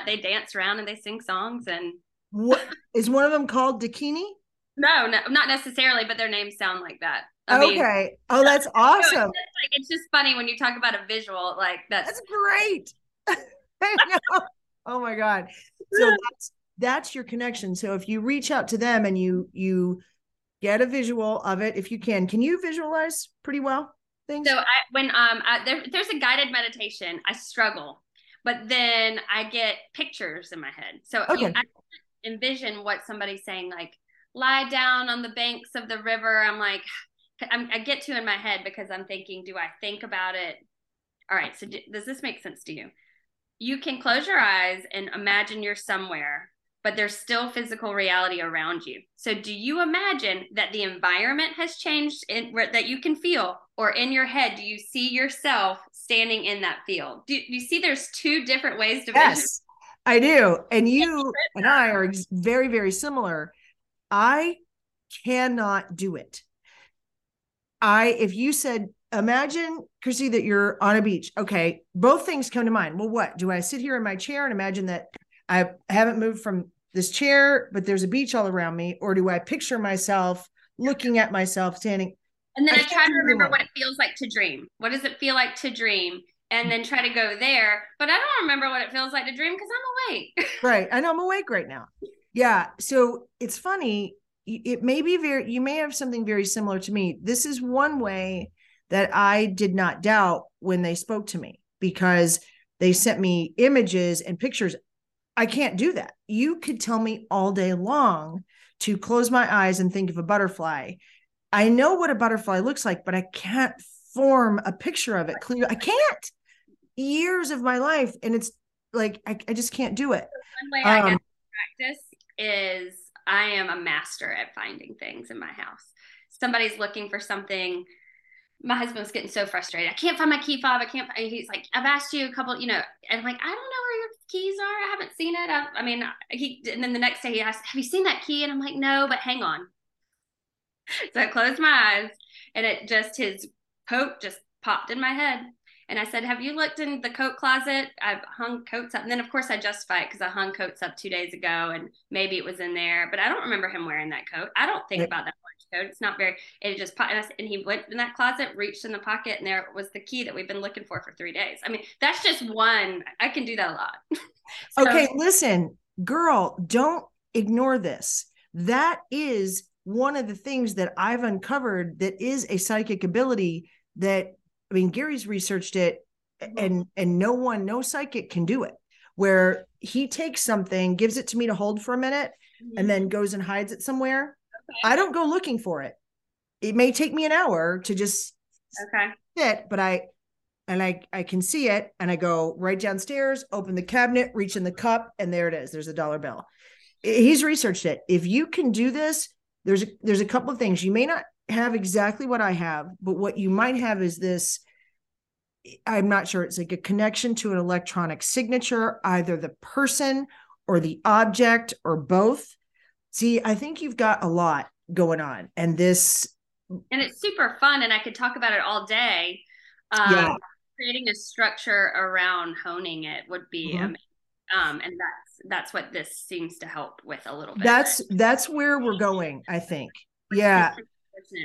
they dance around and they sing songs. And what is one of them called? Dakini? No, not necessarily, but their names sound like that. I mean, oh, that's awesome. So it's just funny when you talk about a visual like that. That's great. I know. Oh my God. So that's your connection. So if you reach out to them and you get a visual of it, if you can you visualize pretty well? So there's a guided meditation, I struggle, but then I get pictures in my head. So I envision what somebody's saying, like lie down on the banks of the river. I'm like, I get to in my head because I'm thinking, do I think about it? All right. So does this make sense to you? You can close your eyes and imagine you're somewhere, but there's still physical reality around you. So do you imagine that the environment has changed that you can feel, or in your head, do you see yourself standing in that field? Do you see there's two different ways to visualize? Yes, I do. And you and I are very, very similar. I cannot do it. If you said, imagine, Christy, that you're on a beach. Okay, both things come to mind. Well, what? Do I sit here in my chair and imagine that I haven't moved from this chair, but there's a beach all around me? Or do I picture myself looking at myself standing? And then I try to remember what it feels like to dream. What does it feel like to dream? And then try to go there. But I don't remember what it feels like to dream because I'm awake. Right. I know I'm awake right now. Yeah. So it's funny. It may be you may have something very similar to me. This is one way that I did not doubt when they spoke to me, because they sent me images and pictures. I can't do that. You could tell me all day long to close my eyes and think of a butterfly. I know what a butterfly looks like, but I can't form a picture of it clearly. I can't. Years of my life. And it's like, I just can't do it. One way I get to practice is I am a master at finding things in my house. Somebody's looking for something. My husband's getting so frustrated. I can't find my key fob. I can't. He's like, I've asked you a couple, and I'm like, I don't know where your keys are. I haven't seen it. And then the next day he asks, have you seen that key? And I'm like, no, but hang on. So I closed my eyes and his coat just popped in my head. And I said, have you looked in the coat closet? I've hung coats up. And then of course I justify it because I hung coats up 2 days ago and maybe it was in there, but I don't remember him wearing that coat. I don't think about that orange coat. It's not very, it just popped. And he went in that closet, reached in the pocket, and there was the key that we've been looking for 3 days. I mean, that's just one. I can do that a lot. So, okay. Listen, girl, don't ignore this. That is one of the things that I've uncovered that is a psychic ability that, I mean, Gary's researched it and no psychic can do it, where he takes something, gives it to me to hold for a minute, and then goes and hides it somewhere. Okay. I don't go looking for it. It may take me an hour to just sit, but I can see it and I go right downstairs, open the cabinet, reach in the cup, and there it is. There's a $1 bill. He's researched it. If you can do this, there's a couple of things. You may not have exactly what I have, but what you might have is this, I'm not sure, it's like a connection to an electronic signature, either the person or the object or both. See, I think you've got a lot going on, and it's super fun. And I could talk about it all day. Creating a structure around honing it would be amazing. And that's what this seems to help with a little bit. That's where we're going, I think. Yeah.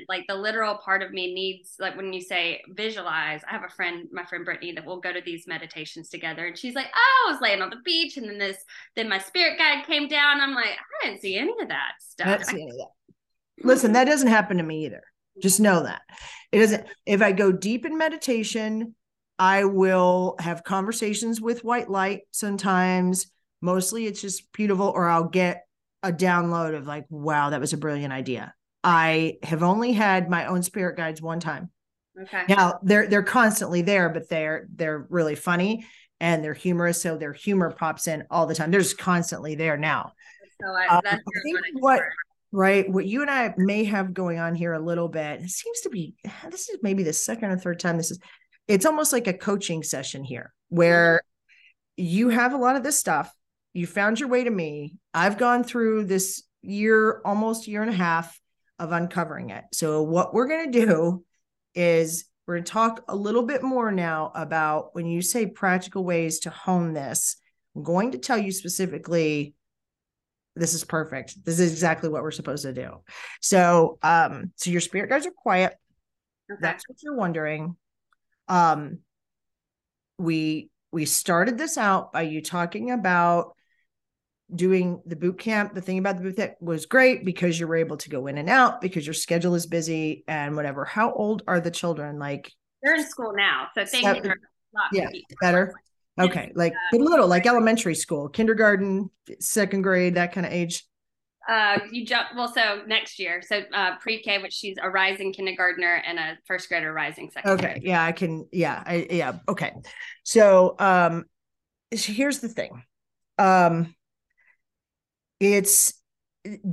Like the literal part of me needs, like when you say visualize, I have a friend, my friend Brittany, that will go to these meditations together, and she's like, oh, I was laying on the beach, and then my spirit guide came down. I'm like, I didn't see any of that stuff. I didn't see any of that. Listen, that doesn't happen to me either. Just know that it doesn't. If I go deep in meditation, I will have conversations with white light sometimes. Mostly it's just beautiful, or I'll get a download of like, wow, that was a brilliant idea. I have only had my own spirit guides one time. Okay. Now they're constantly there, but they're really funny and they're humorous. So their humor pops in all the time. They're just constantly there now. So I think what you and I may have going on here a little bit, it seems to be, this is maybe the second or third time it's almost like a coaching session here where you have a lot of this stuff. You found your way to me. I've gone through this almost year and a half of uncovering it. So what we're going to do is we're going to talk a little bit more now about when you say practical ways to hone this. I'm going to tell you specifically, this is perfect. This is exactly what we're supposed to do. So, so your spirit guides are quiet. Okay. That's what you're wondering. We started this out by you talking about doing the boot camp. The thing about the boot camp was great because you were able to go in and out because your schedule is busy and whatever. How old are the children? Like they're in school now. So things are a lot better. Okay. Like little, like elementary school, kindergarten, second grade, that kind of age. So next year. So pre-K, which she's a rising kindergartner and a first grader rising second grade. Okay. Yeah, I can. Yeah. Yeah. Okay. So here's the thing. It's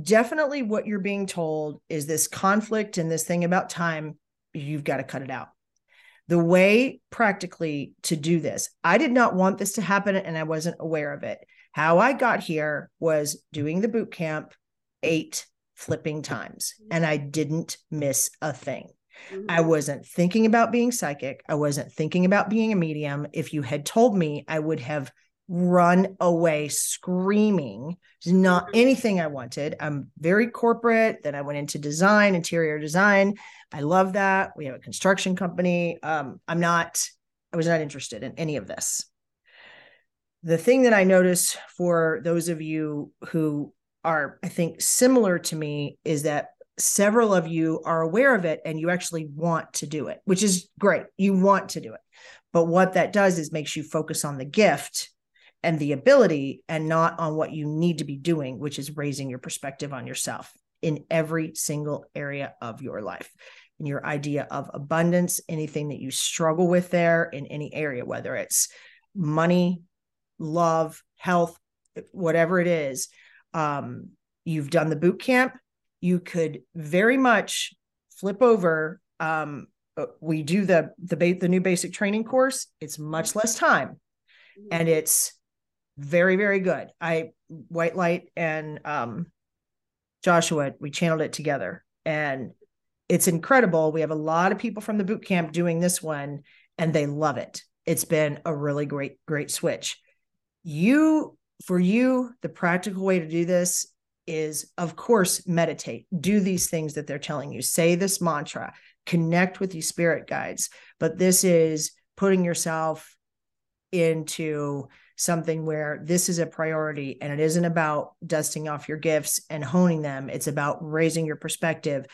definitely what you're being told is this conflict and this thing about time. You've got to cut it out. The way practically to do this, I did not want this to happen and I wasn't aware of it. How I got here was doing the boot camp 8 flipping times, and I didn't miss a thing. I wasn't thinking about being psychic. I wasn't thinking about being a medium. If you had told me, I would have run away screaming. It's not anything I wanted. I'm very corporate. Then I went into design, interior design. I love that. We have a construction company. I was not interested in any of this. The thing that I notice for those of you who are, I think, similar to me is that several of you are aware of it and you actually want to do it, which is great. You want to do it. But what that does is makes you focus on the gift and the ability and not on what you need to be doing, which is raising your perspective on yourself in every single area of your life. And your idea of abundance, anything that you struggle with there in any area, whether it's money, love, health, whatever it is, you've done the boot camp. You could very much flip over. We do the new basic training course. It's much less time and it's very, very good. White Light and Joshua, we channeled it together and it's incredible. We have a lot of people from the boot camp doing this one and they love it. It's been a really great switch. For you, the practical way to do this is, of course, meditate, do these things that they're telling you, say this mantra, connect with these spirit guides. But this is putting yourself into something where this is a priority and it isn't about dusting off your gifts and honing them. It's about raising your perspective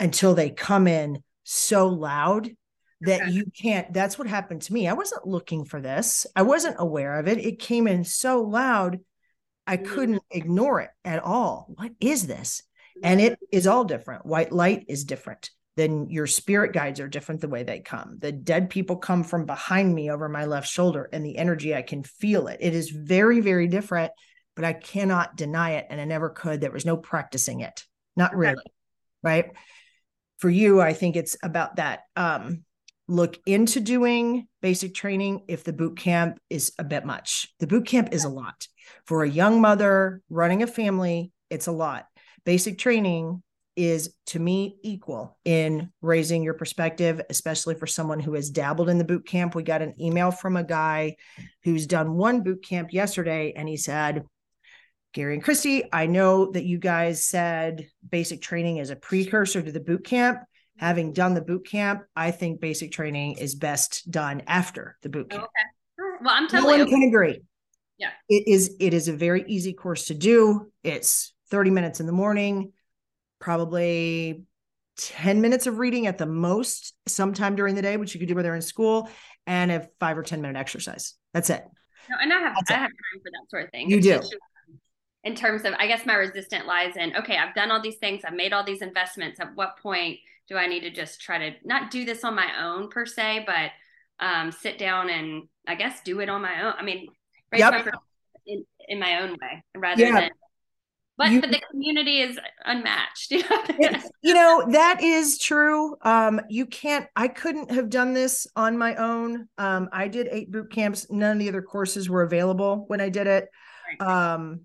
until they come in so loud that you can't. That's what happened to me. I wasn't looking for this. I wasn't aware of it. It came in so loud. I couldn't ignore it at all. What is this? And it is all different. White light is different. Then your spirit guides are different the way they come. The dead people come from behind me over my left shoulder and the energy, I can feel it. It is very, very different, but I cannot deny it. And I never could. There was no practicing it. Not really. Right. For you, I think it's about that. Look into doing basic training if the boot camp is a bit much. The boot camp is a lot. For a young mother running a family, it's a lot. Basic training is, to me, equal in raising your perspective, especially for someone who has dabbled in the boot camp. We got an email from a guy who's done one boot camp yesterday, and he said, Gary and Christy, I know that you guys said basic training is a precursor to the boot camp. Having done the boot camp, I think basic training is best done after the boot camp. Okay. Well, I'm totally no one can agree. Yeah. It is a very easy course to do. It's 30 minutes in the morning, probably 10 minutes of reading at the most sometime during the day, which you could do when they're in school, and a 5 or 10 minute exercise. That's it. No, and I have time for that sort of thing. You do. In terms of, I guess my resistance lies in, okay, I've done all these things. I've made all these investments. At what point do I need to just try to not do this on my own per se, but sit down and I guess do it on my own. I mean, raise my perspective in my own way rather than, but the community is unmatched. That is true. I couldn't have done this on my own. I did 8 boot camps. None of the other courses were available when I did it. Right.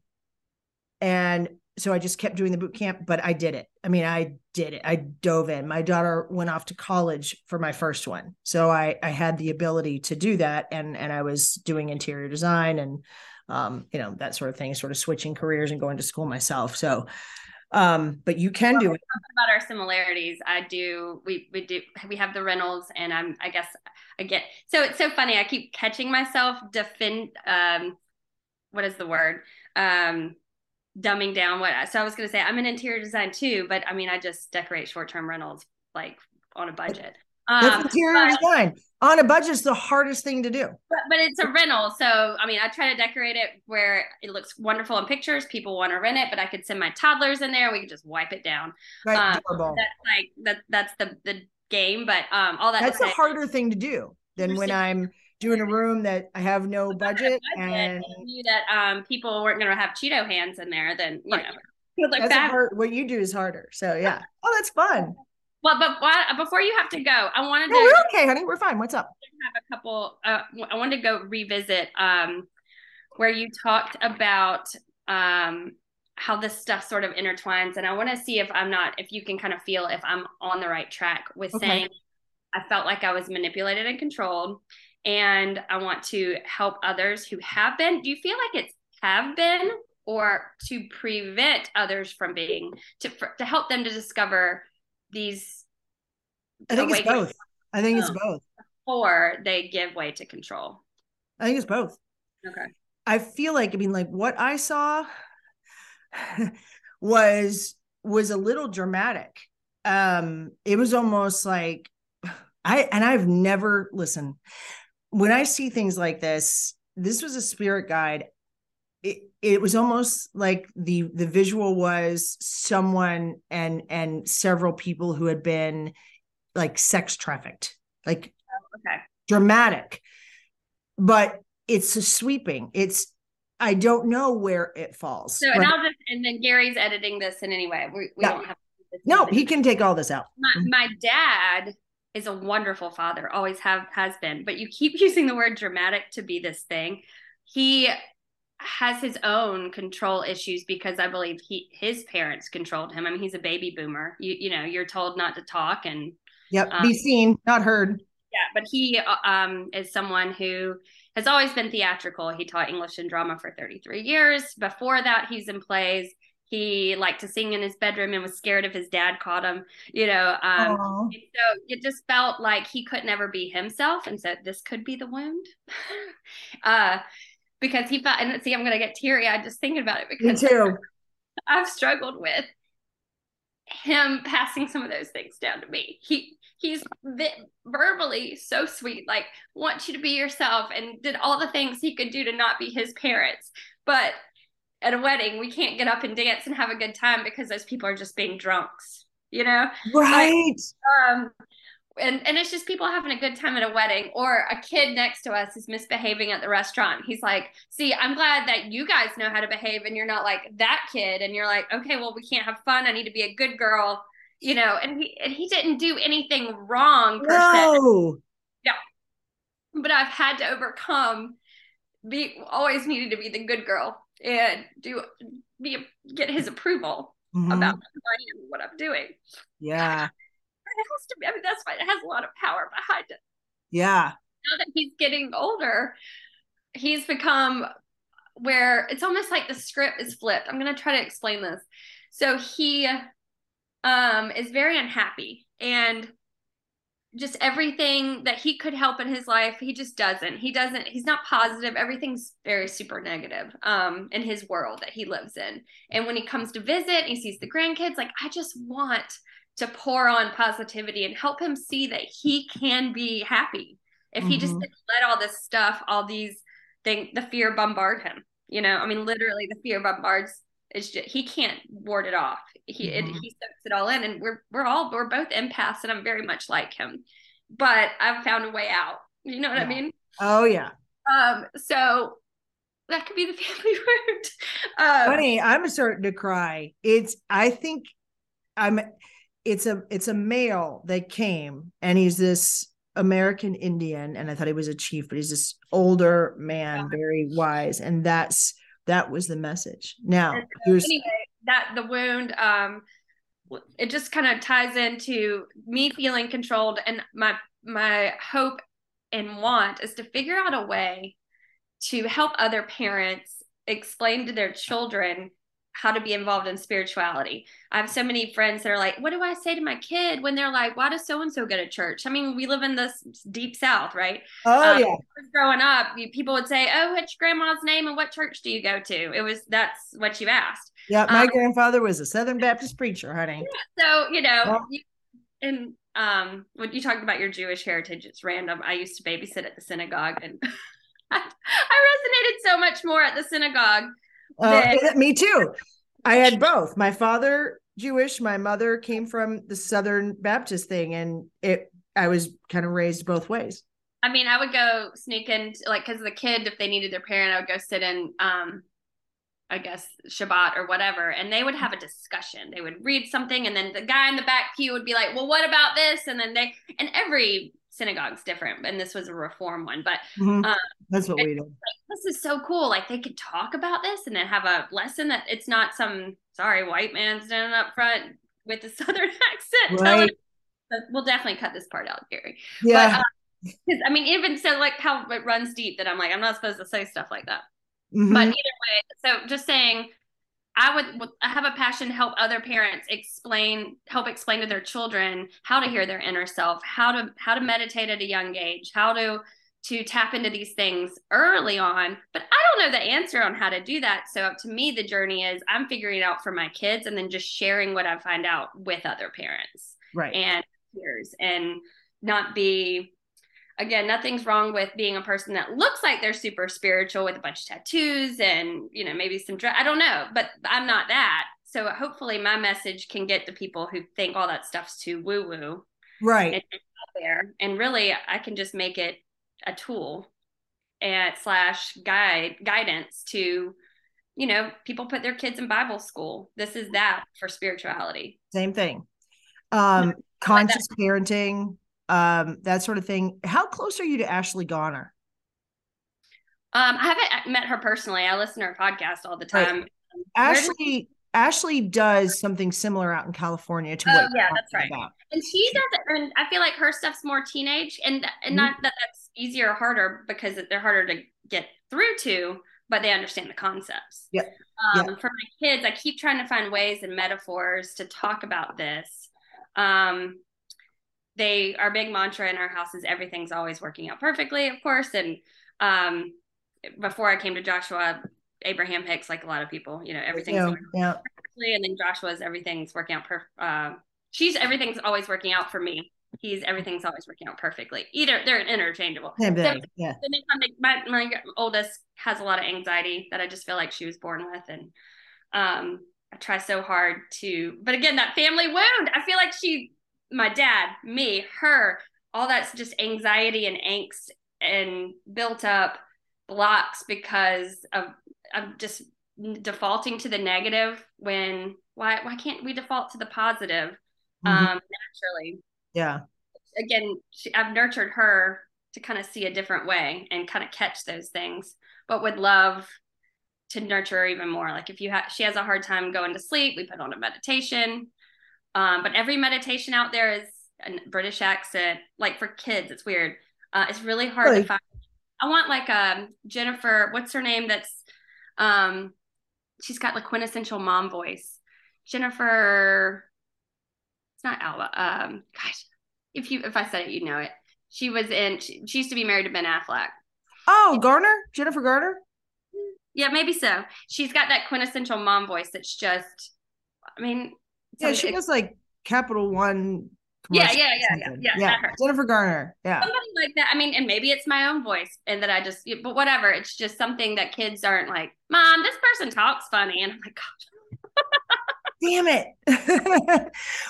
And so I just kept doing the boot camp, but I did it. I mean, I did it. I dove in. My daughter went off to college for my first one. So I had the ability to do that. And I was doing interior design and, that sort of thing, sort of switching careers and going to school myself. So, but you can do it. About our similarities. We have the Reynolds, and I guess it's so funny. I keep catching myself what is the word? Dumbing down so I was going to say I'm in interior design too, but I mean, I just decorate short-term rentals like on a budget. That's interior design. On a budget is the hardest thing to do. But it's a rental. So, I mean, I try to decorate it where it looks wonderful in pictures. People want to rent it, but I could send my toddlers in there and we could just wipe it down. Right. That's the game, but all that. That's a harder thing to do than when I'm doing a room that I have no budget, and I knew that people weren't going to have Cheeto hands in there. Then you know, like that. What you do is harder. So yeah. Oh, that's fun. Well, but before you have to go, I wanted to. We're okay, honey. We're fine. What's up? Have a couple. I wanted to go revisit where you talked about how this stuff sort of intertwines, and I want to see if you can kind of feel if I'm on the right track with saying I felt like I was manipulated and controlled. And I want to help others who have been. Do you feel like it's have been, or to prevent others from being, to help them to discover these? I think it's both. I think it's both. Before they give way to control. I think it's both. Okay. I feel like, what I saw was a little dramatic. It was almost like, I've never listened. When I see things like this, this was a spirit guide. It was almost like the visual was someone and several people who had been like sex trafficked, like dramatic, but it's a sweeping. I don't know where it falls. So, and then Gary's editing this in any way. We don't have to do this. No, he can take all this out. My dad is a wonderful father, always has been, but you keep using the word dramatic to be this thing. He has his own control issues because I believe his parents controlled him. I mean, he's a baby boomer. You're told not to talk and be seen, not heard. Yeah, but he is someone who has always been theatrical. He taught English and drama for 33 years. Before that, he's in plays. He liked to sing in his bedroom and was scared if his dad caught him, so it just felt like he could never be himself. And so this could be the wound, because he felt, and see, I'm going to get teary eyed just thinking about it, because me too. I've struggled with him passing some of those things down to me. He's verbally so sweet, like wants you to be yourself, and did all the things he could do to not be his parents. But at a wedding, we can't get up and dance and have a good time because those people are just being drunks, Right. And it's just people having a good time at a wedding, or a kid next to us is misbehaving at the restaurant. He's like, see, I'm glad that you guys know how to behave and you're not like that kid. And you're like, okay, well, we can't have fun. I need to be a good girl, and he didn't do anything wrong. No. Yeah. But I've had to overcome always needed to be the good girl and get his approval. about my money and what I'm doing. Yeah. It has to be, I mean, that's why it has a lot of power behind it. Yeah. Now that he's getting older, he's become where it's almost like the script is flipped. I'm going to try to explain this. So he is very unhappy, and just everything that he could help in his life, he just doesn't. He's not positive. Everything's very super negative in his world that he lives in. And when he comes to visit, he sees the grandkids, like, I just want to pour on positivity and help him see that he can be happy. If he just didn't let all this stuff, all these things, the fear bombard him, you know, I mean, literally the fear bombards, it's just, he can't ward it off. He soaks it all in, and we're both empaths, and I'm very much like him, but I've found a way out. You know what I mean? Oh yeah. So that could be the family root. Funny, I'm starting to cry. It's a male that came, and he's this American Indian, and I thought he was a chief, but he's this older man, very wise, and that was the message. Now, anyway, that the wound, it just kind of ties into me feeling controlled, and my hope and want is to figure out a way to help other parents explain to their children how to be involved in spirituality. I have so many friends that are like, what do I say to my kid when they're like, why does so-and-so go to church? I mean, we live in this deep South, right? Oh yeah. Growing up, people would say, oh, what's grandma's name and what church do you go to? That's what you asked. Yeah. My grandfather was a Southern Baptist preacher, honey. Yeah, so, you know, when you talked about your Jewish heritage, it's random. I used to babysit at the synagogue, and I resonated so much more at the synagogue. Me too. I had both. My father Jewish, my mother came from the Southern Baptist thing, and I was kind of raised both ways. I mean, I would go sneak in, like, because the kid, if they needed their parent, I would go sit in I guess Shabbat or whatever, and they would have a discussion. They would read something, and then the guy in the back pew would be like, well, what about this? And then every synagogue's different, and this was a reform one, but that's what we did. Like, this is so cool, like they could talk about this and then have a lesson that it's not some white man standing up front with a Southern accent. Right. We'll definitely cut this part out, Gary. Yeah, but, I mean, even so, like how it runs deep that I'm like, I'm not supposed to say stuff like that. But either way, so just saying, I have a passion to help other parents help explain to their children how to hear their inner self, how to meditate at a young age, how to tap into these things early on. But I don't know the answer on how to do that. So to me, the journey is I'm figuring it out for my kids, and then just sharing what I find out with other parents, right, and peers, and again, nothing's wrong with being a person that looks like they're super spiritual with a bunch of tattoos and, you know, maybe some dress. I don't know, but I'm not that. So hopefully my message can get to people who think all that stuff's too woo-woo. Right. And out there. And really, I can just make it a tool and guidance to, you know, people put their kids in Bible school. This is that for spirituality. Same thing. Conscious parenting. That sort of thing. How close are you to Ashley Goner? I haven't met her personally. I listen to her podcast all the time. Right. Ashley does something similar out in California to what you're that's right. About. And she does it, and I feel like her stuff's more teenage, and not that that's easier or harder, because they're harder to get through to, but they understand the concepts. Yeah. For my kids, I keep trying to find ways and metaphors to talk about this. Our big mantra in our house is everything's always working out perfectly, of course. And before I came to Joshua, Abraham Hicks, like a lot of people, you know, everything's working out perfectly. And then Joshua's everything's working out. Everything's always working out for me. He's everything's always working out perfectly. Either they're interchangeable. My oldest has a lot of anxiety that I just feel like she was born with. And I try so hard to, but again, that family wound, I feel like my dad, me, her, all that's just anxiety and angst and built up blocks because of just defaulting to the negative when why can't we default to the positive naturally? Yeah. Again, I've nurtured her to kind of see a different way and kind of catch those things, but would love to nurture her even more. Like if you have, she has a hard time going to sleep, we put on a meditation. But every meditation out there is a British accent, like for kids, it's weird. It's really hard to find. I want like Jennifer, what's her name? That's, she's got like quintessential mom voice. Jennifer, it's not Alba. Gosh, if I said it, you'd know it. She was in, she used to be married to Ben Affleck. Oh, Garner? Jennifer Garner? Yeah, maybe so. She's got that quintessential mom voice that's just, I mean. Yeah, she was like Capital One. Yeah. Jennifer Garner. Yeah. Somebody like that. I mean, and maybe it's my own voice and that I just, but whatever. It's just something that kids aren't like, Mom, this person talks funny. And I'm like, gosh. Damn it.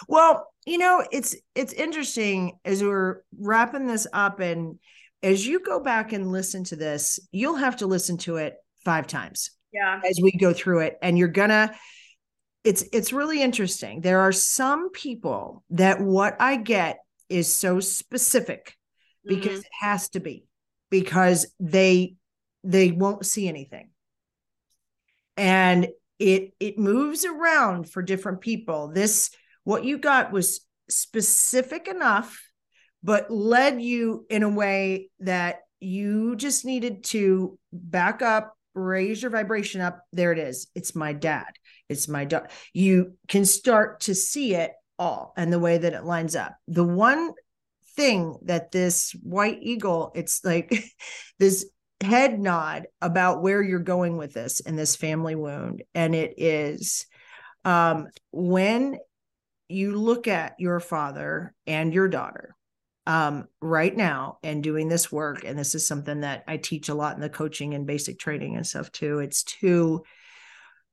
Well, you know, it's interesting as we're wrapping this up, and as you go back and listen to this, you'll have to listen to it 5 times as we go through it. And you're gonna, it's really interesting. There are some people that what I get is so specific because it has to be, because they won't see anything. And it moves around for different people. This, what you got was specific enough, but led you in a way that you just needed to back up, raise your vibration up. There it is. It's my dad. It's my dog. You can start to see it all and the way that it lines up. The one thing that this White Eagle, it's like this head nod about where you're going with this and this family wound. And it is when you look at your father and your daughter right now and doing this work. And this is something that I teach a lot in the coaching and basic training and stuff too. It's to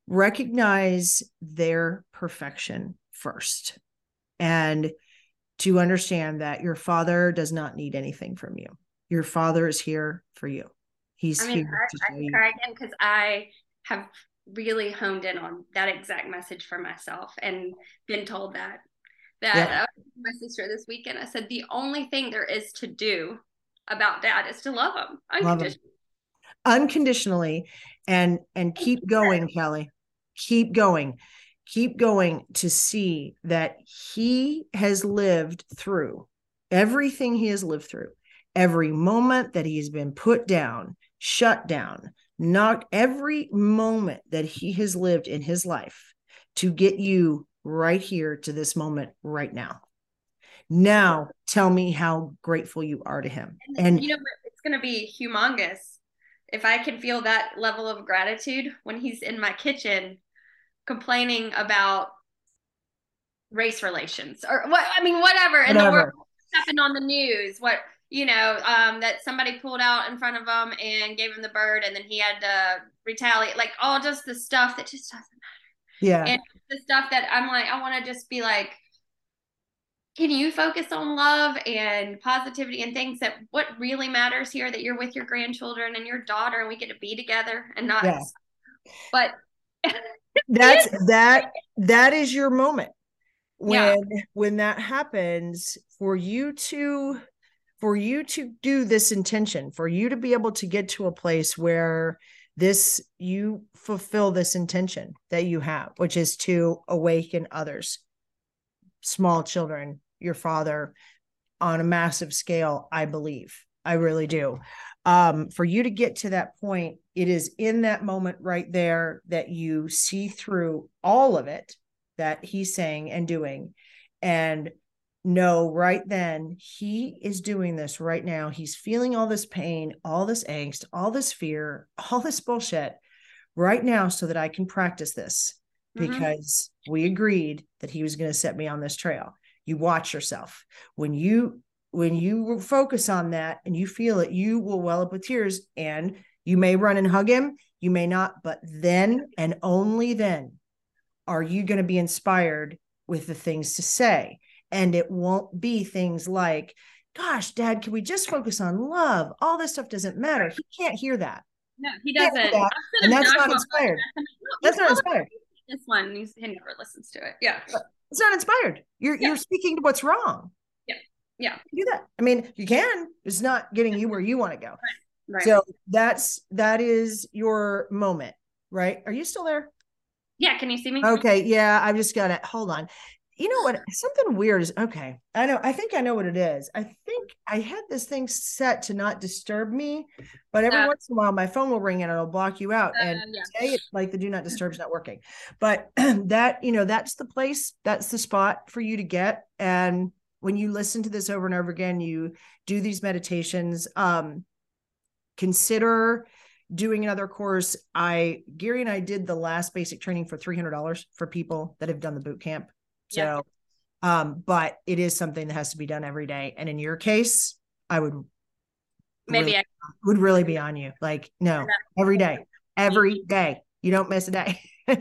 recognize their perfection first and to understand that your father does not need anything from you. Your father is here for you. I cry again because I have really honed in on that exact message for myself and been told that I was with my sister this weekend. I said, the only thing there is to do about dad is to love him unconditionally and keep going, Kelly. Keep going to see that he has lived through everything he has lived through, every moment that he's been put down, shut down, not every moment that he has lived in his life to get you right here to this moment right now. Now tell me how grateful you are to him. And you know, it's going to be humongous if I can feel that level of gratitude when he's in my kitchen complaining about race relations or whatever in the world happened on the news, that somebody pulled out in front of him and gave him the bird and then he had to retaliate, like all just the stuff that just doesn't matter. Yeah. And the stuff that I'm like, I want to just be like, can you focus on love and positivity and things that what really matters here, that you're with your grandchildren and your daughter and we get to be together and not, but that is your moment when that happens for you to do this intention, for you to be able to get to a place where you fulfill this intention that you have, which is to awaken others. Small children, your father on a massive scale, I believe. I really do. For you to get to that point, it is in that moment right there that you see through all of it that he's saying and doing. And know right then, he is doing this right now. He's feeling all this pain, all this angst, all this fear, all this bullshit right now so that I can practice this. Because we agreed that he was going to set me on this trail. You watch yourself. When you focus on that and you feel it, you will well up with tears and you may run and hug him. You may not, but then and only then are you going to be inspired with the things to say. And it won't be things like, gosh, Dad, can we just focus on love? All this stuff doesn't matter. He can't hear that. No, he doesn't. And that's not inspired. That's not inspired. This one, he never listens to it. Yeah. It's not inspired. You're speaking to what's wrong. Yeah. Yeah. You do that. I mean, you can, it's not getting you where you want to go. Right. So that is your moment right? Are you still there? Yeah. Can you see me? Okay. Yeah. I've just got to hold on. You know what? Something weird is okay. I know. I think I know what it is. I think I had this thing set to not disturb me, but every once in a while my phone will ring and it'll block you out. And today, like the do not disturb is not working, but that, you know, that's the place, that's the spot for you to get. And when you listen to this over and over again, you do these meditations, consider doing another course. Gary and I did the last basic training for $300 for people that have done the boot camp. So, but it is something that has to be done every day. And in your case, I would really be on you. Like, no, every day, you don't miss a day, you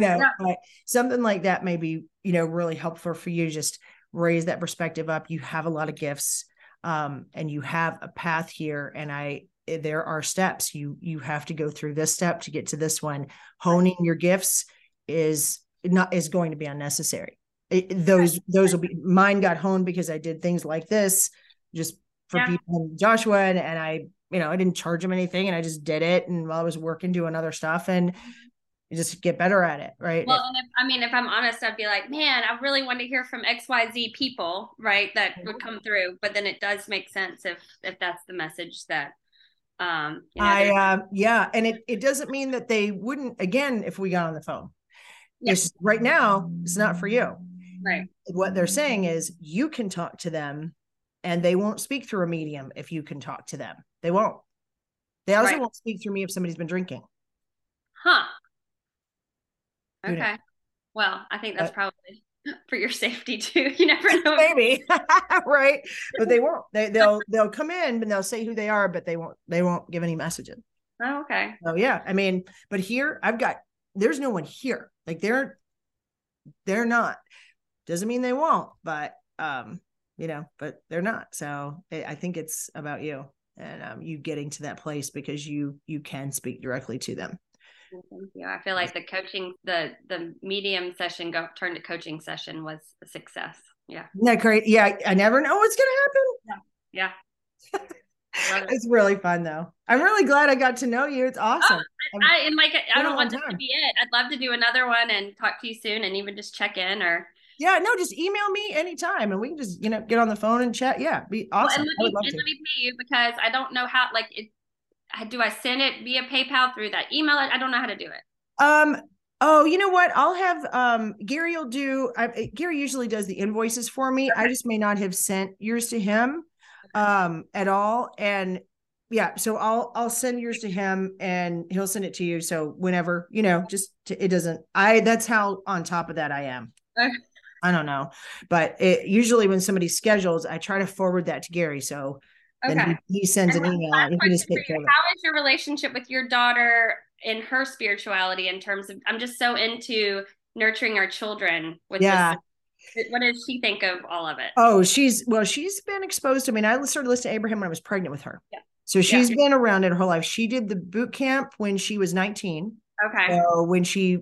know, but something like that may be, you know, really helpful for you. Just raise that perspective up. You have a lot of gifts, and you have a path here. And there are steps you have to go through this step to get to this one. Honing your gifts is going to be unnecessary. Those will be, mine got honed because I did things like this just for people, Joshua. And I, you know, I didn't charge him anything and I just did it. And while I was working, doing other stuff and just get better at it. Right. Well, and if I'm honest, I'd be like, man, I really want to hear from XYZ people, right, that would come through. But then it does make sense if that's the message that, you know, and it doesn't mean that they wouldn't, again, if we got on the phone. Yes. Right now, it's not for you. Right. What they're saying is you can talk to them and they won't speak through a medium. If you can talk to them, they won't. They also won't speak through me if somebody's been drinking. Huh. Okay. You know. Well, I think that's probably for your safety too. You never know. Maybe. Right. But they won't. They'll come in and they'll say who they are, but they won't give any messages. Oh, okay. Oh yeah. I mean, but here there's no one here. Like they're not, doesn't mean they won't, but, you know, but they're not. So I think it's about you and, you getting to that place because you can speak directly to them. Thank you. I feel like the coaching, the medium session turned to coaching session was a success. Yeah. Isn't that great? Yeah. I never know what's going to happen. Yeah. Yeah. It's really fun though. I'm really glad I got to know you. It's awesome. I don't want this to be it. I'd love to do another one and talk to you soon and even just check in or. Yeah, no, just email me anytime and we can just, you know, get on the phone and chat. Yeah. Be awesome. Well, let me pay you because I don't know how, like, do I send it via PayPal through that email? I don't know how to do it. Oh, you know what? I'll have Gary will do. Gary usually does the invoices for me. Okay. I just may not have sent yours to him. At all. And yeah, so I'll send yours to him and he'll send it to you. So whenever, you know, that's how on top of that I am. Okay. I don't know, but usually when somebody schedules, I try to forward that to Gary. So then he sends an email. And he just takes care of it. How is your relationship with your daughter and her spirituality in terms of, I'm just so into nurturing our children with this. What does she think of all of it? Oh, she's been exposed. I mean, I started listening to Abraham when I was pregnant with her. Yeah. So she's been around it her whole life. She did the boot camp when she was 19. Okay. So when she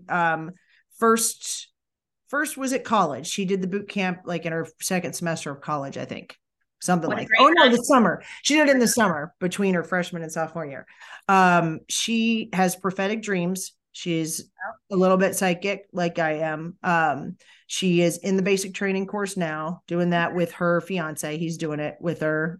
first was at college, she did the boot camp like in her second semester of college, I think. Something like that. Oh no, the summer. She did it in the summer between her freshman and sophomore year. She has prophetic dreams. She's a little bit psychic like I am. She is in the basic training course now, doing that with her fiance. He's doing it with her.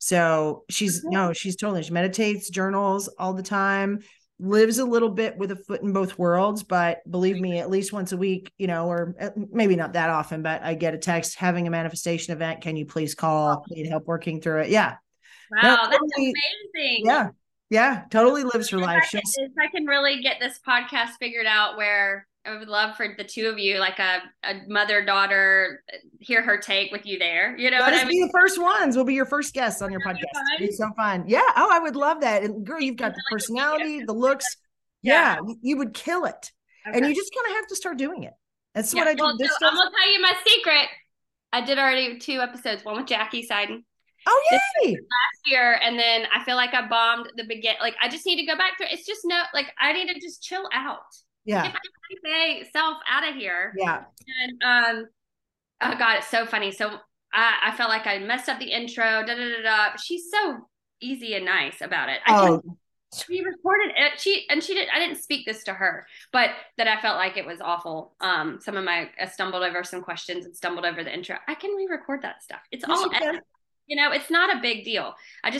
So she meditates, journals all the time, lives a little bit with a foot in both worlds, but believe me, at least once a week, you know, or maybe not that often, but I get a text having a manifestation event. Can you please call? Need help working through it. Yeah. Wow. That's amazing. Yeah. Yeah, totally lives her life. If I can really get this podcast figured out, where I would love for the two of you, like a mother-daughter, hear her take with you there. You know, let's be the first ones. We'll be your first guests on your podcast. It'll be so fun. Yeah. Oh, I would love that. And girl, you've got the personality, the looks. Yeah, you would kill it. Okay. And you just kind of have to start doing it. That's what I do. I'm going to tell you my secret. I did already 2 episodes, one with Jackie Seiden. Oh, yay! Last year, and then I feel like I bombed the beginning. Like I just need to go back to it. It's just I need to just chill out. Yeah, get myself out of here. Yeah, and oh god, it's so funny. So I felt like I messed up the intro. She's so easy and nice about it. I She recorded it. I didn't speak this to her, but that I felt like it was awful. I stumbled over some questions and stumbled over the intro. I can re-record that stuff. It's all, you know, it's not a big deal. I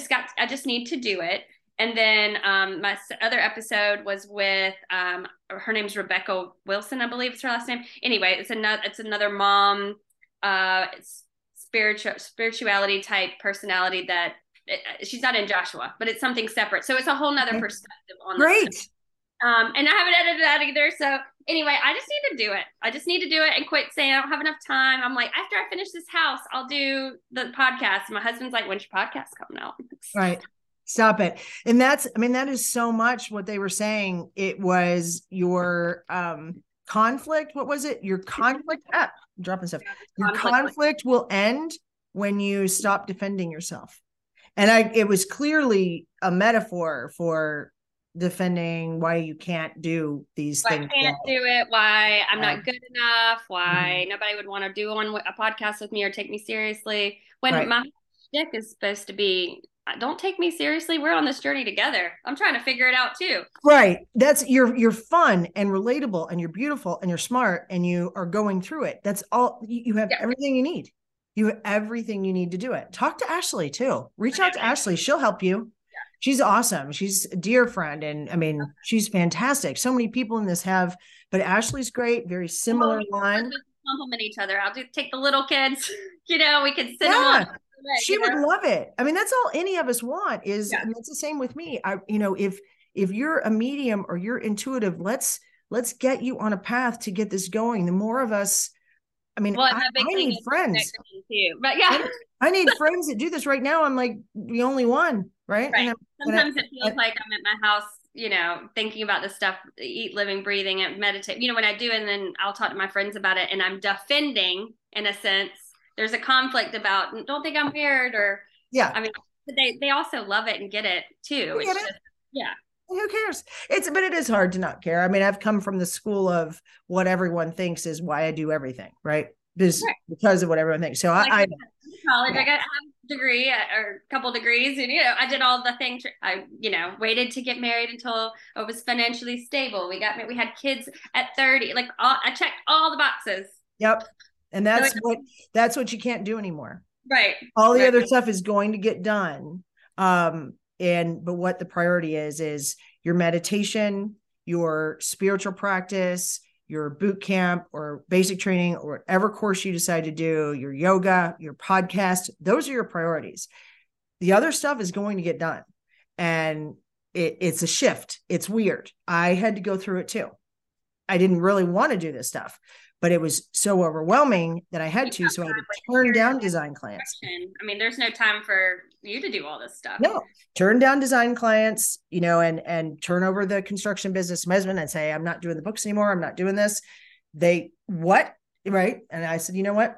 just need to do it. And then my other episode was with, her name's Rebecca Wilson, I believe it's her last name. Anyway, it's another mom, spirituality type personality that she's not in Joshua, but it's something separate. So it's a whole nother perspective on this. And I haven't edited that either. So anyway, I just need to do it. I just need to do it and quit saying I don't have enough time. I'm like, after I finish this house, I'll do the podcast. And my husband's like, when's your podcast coming out? Right. Stop it. And that is so much what they were saying. It was your conflict. What was it? Your conflict. I'm dropping stuff. Your conflict will end when you stop defending yourself. And it was clearly a metaphor for defending why you can't do these things. I can't do it. Why I'm not good enough. Why nobody would want to do a podcast with me or take me seriously. When my shtick is supposed to be, don't take me seriously. We're on this journey together. I'm trying to figure it out too. Right. That's you're fun and relatable and you're beautiful and you're smart and you are going through it. That's all you have. Yeah. Everything you need. You have everything you need to do it. Talk to Ashley too. Reach out to Ashley. She'll help you. Yeah. She's awesome. She's a dear friend. And I mean, she's fantastic. So many people in this have, but Ashley's great. Very similar line. We compliment each other. I'll take the little kids. You know, we can sit on. She would love it. I mean, that's all any of us want is, and it's the same with me. If you're a medium or you're intuitive, let's get you on a path to get this going. The more of us, I need friends too, but I need friends that do this. Right now, I'm like the only one, right? Right. Sometimes it feels like I'm at my house, you know, thinking about this stuff, eat, living, breathing, and meditate. You know, when I do, and then I'll talk to my friends about it, and I'm defending, in a sense. There's a conflict about, don't think I'm weird, or but they also love it and get it too. Who cares? But it is hard to not care. I mean, I've come from the school of what everyone thinks is why I do everything, right? Because of what everyone thinks. So I college, I got a degree or a couple degrees, and I did all the things. I, waited to get married until I was financially stable. We had kids at 30. Like I checked all the boxes. Yep, and that's what you can't do anymore. Right. All the other stuff is going to get done. But what the priority is your meditation, your spiritual practice, your boot camp or basic training or whatever course you decide to do, your yoga, your podcast, those are your priorities. The other stuff is going to get done. And it's a shift. It's weird. I had to go through it too. I didn't really want to do this stuff, but it was so overwhelming that I had to. So I had to turn down design clients. I mean, there's no time for you to do all this stuff. No, turn down design clients, and turn over the construction business to my husband and say, I'm not doing the books anymore. I'm not doing this. What? Right. And I said, you know what?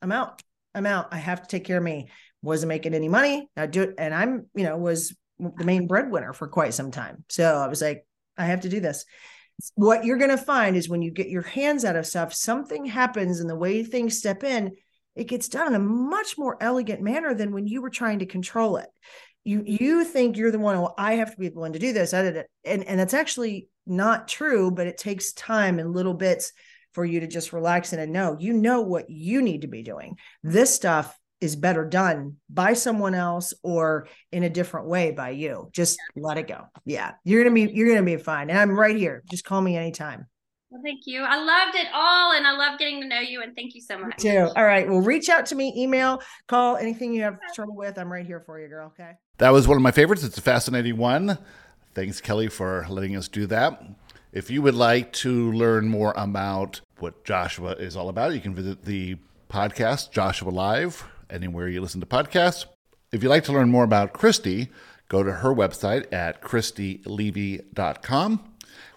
I'm out. I have to take care of me. Wasn't making any money. I do it. And I'm, was the main breadwinner for quite some time. So I was like, I have to do this. What you're going to find is when you get your hands out of stuff, something happens, and the way things step in, it gets done in a much more elegant manner than when you were trying to control it. You think you're the one, I have to be the one to do this. I did it. And that's actually not true, but it takes time and little bits for you to just relax and know, what you need to be doing. This stuff is better done by someone else or in a different way by you. Just let it go. Yeah. You're going to be fine. And I'm right here. Just call me anytime. Well, thank you. I loved it all. And I love getting to know you, and thank you so much. Me too. All right. Well, reach out to me, email, call, anything you have trouble with. I'm right here for you, girl. Okay. That was one of my favorites. It's a fascinating one. Thanks, Kelly, for letting us do that. If you would like to learn more about what Joshua is all about, you can visit the podcast, Joshua Live, anywhere you listen to podcasts. If you'd like to learn more about Christy, go to her website at christylevy.com.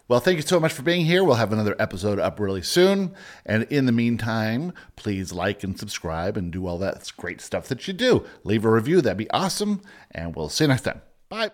Well, thank you so much for being here. We'll have another episode up really soon. And in the meantime, please like and subscribe and do all that great stuff that you do. Leave a review. That'd be awesome. And we'll see you next time. Bye.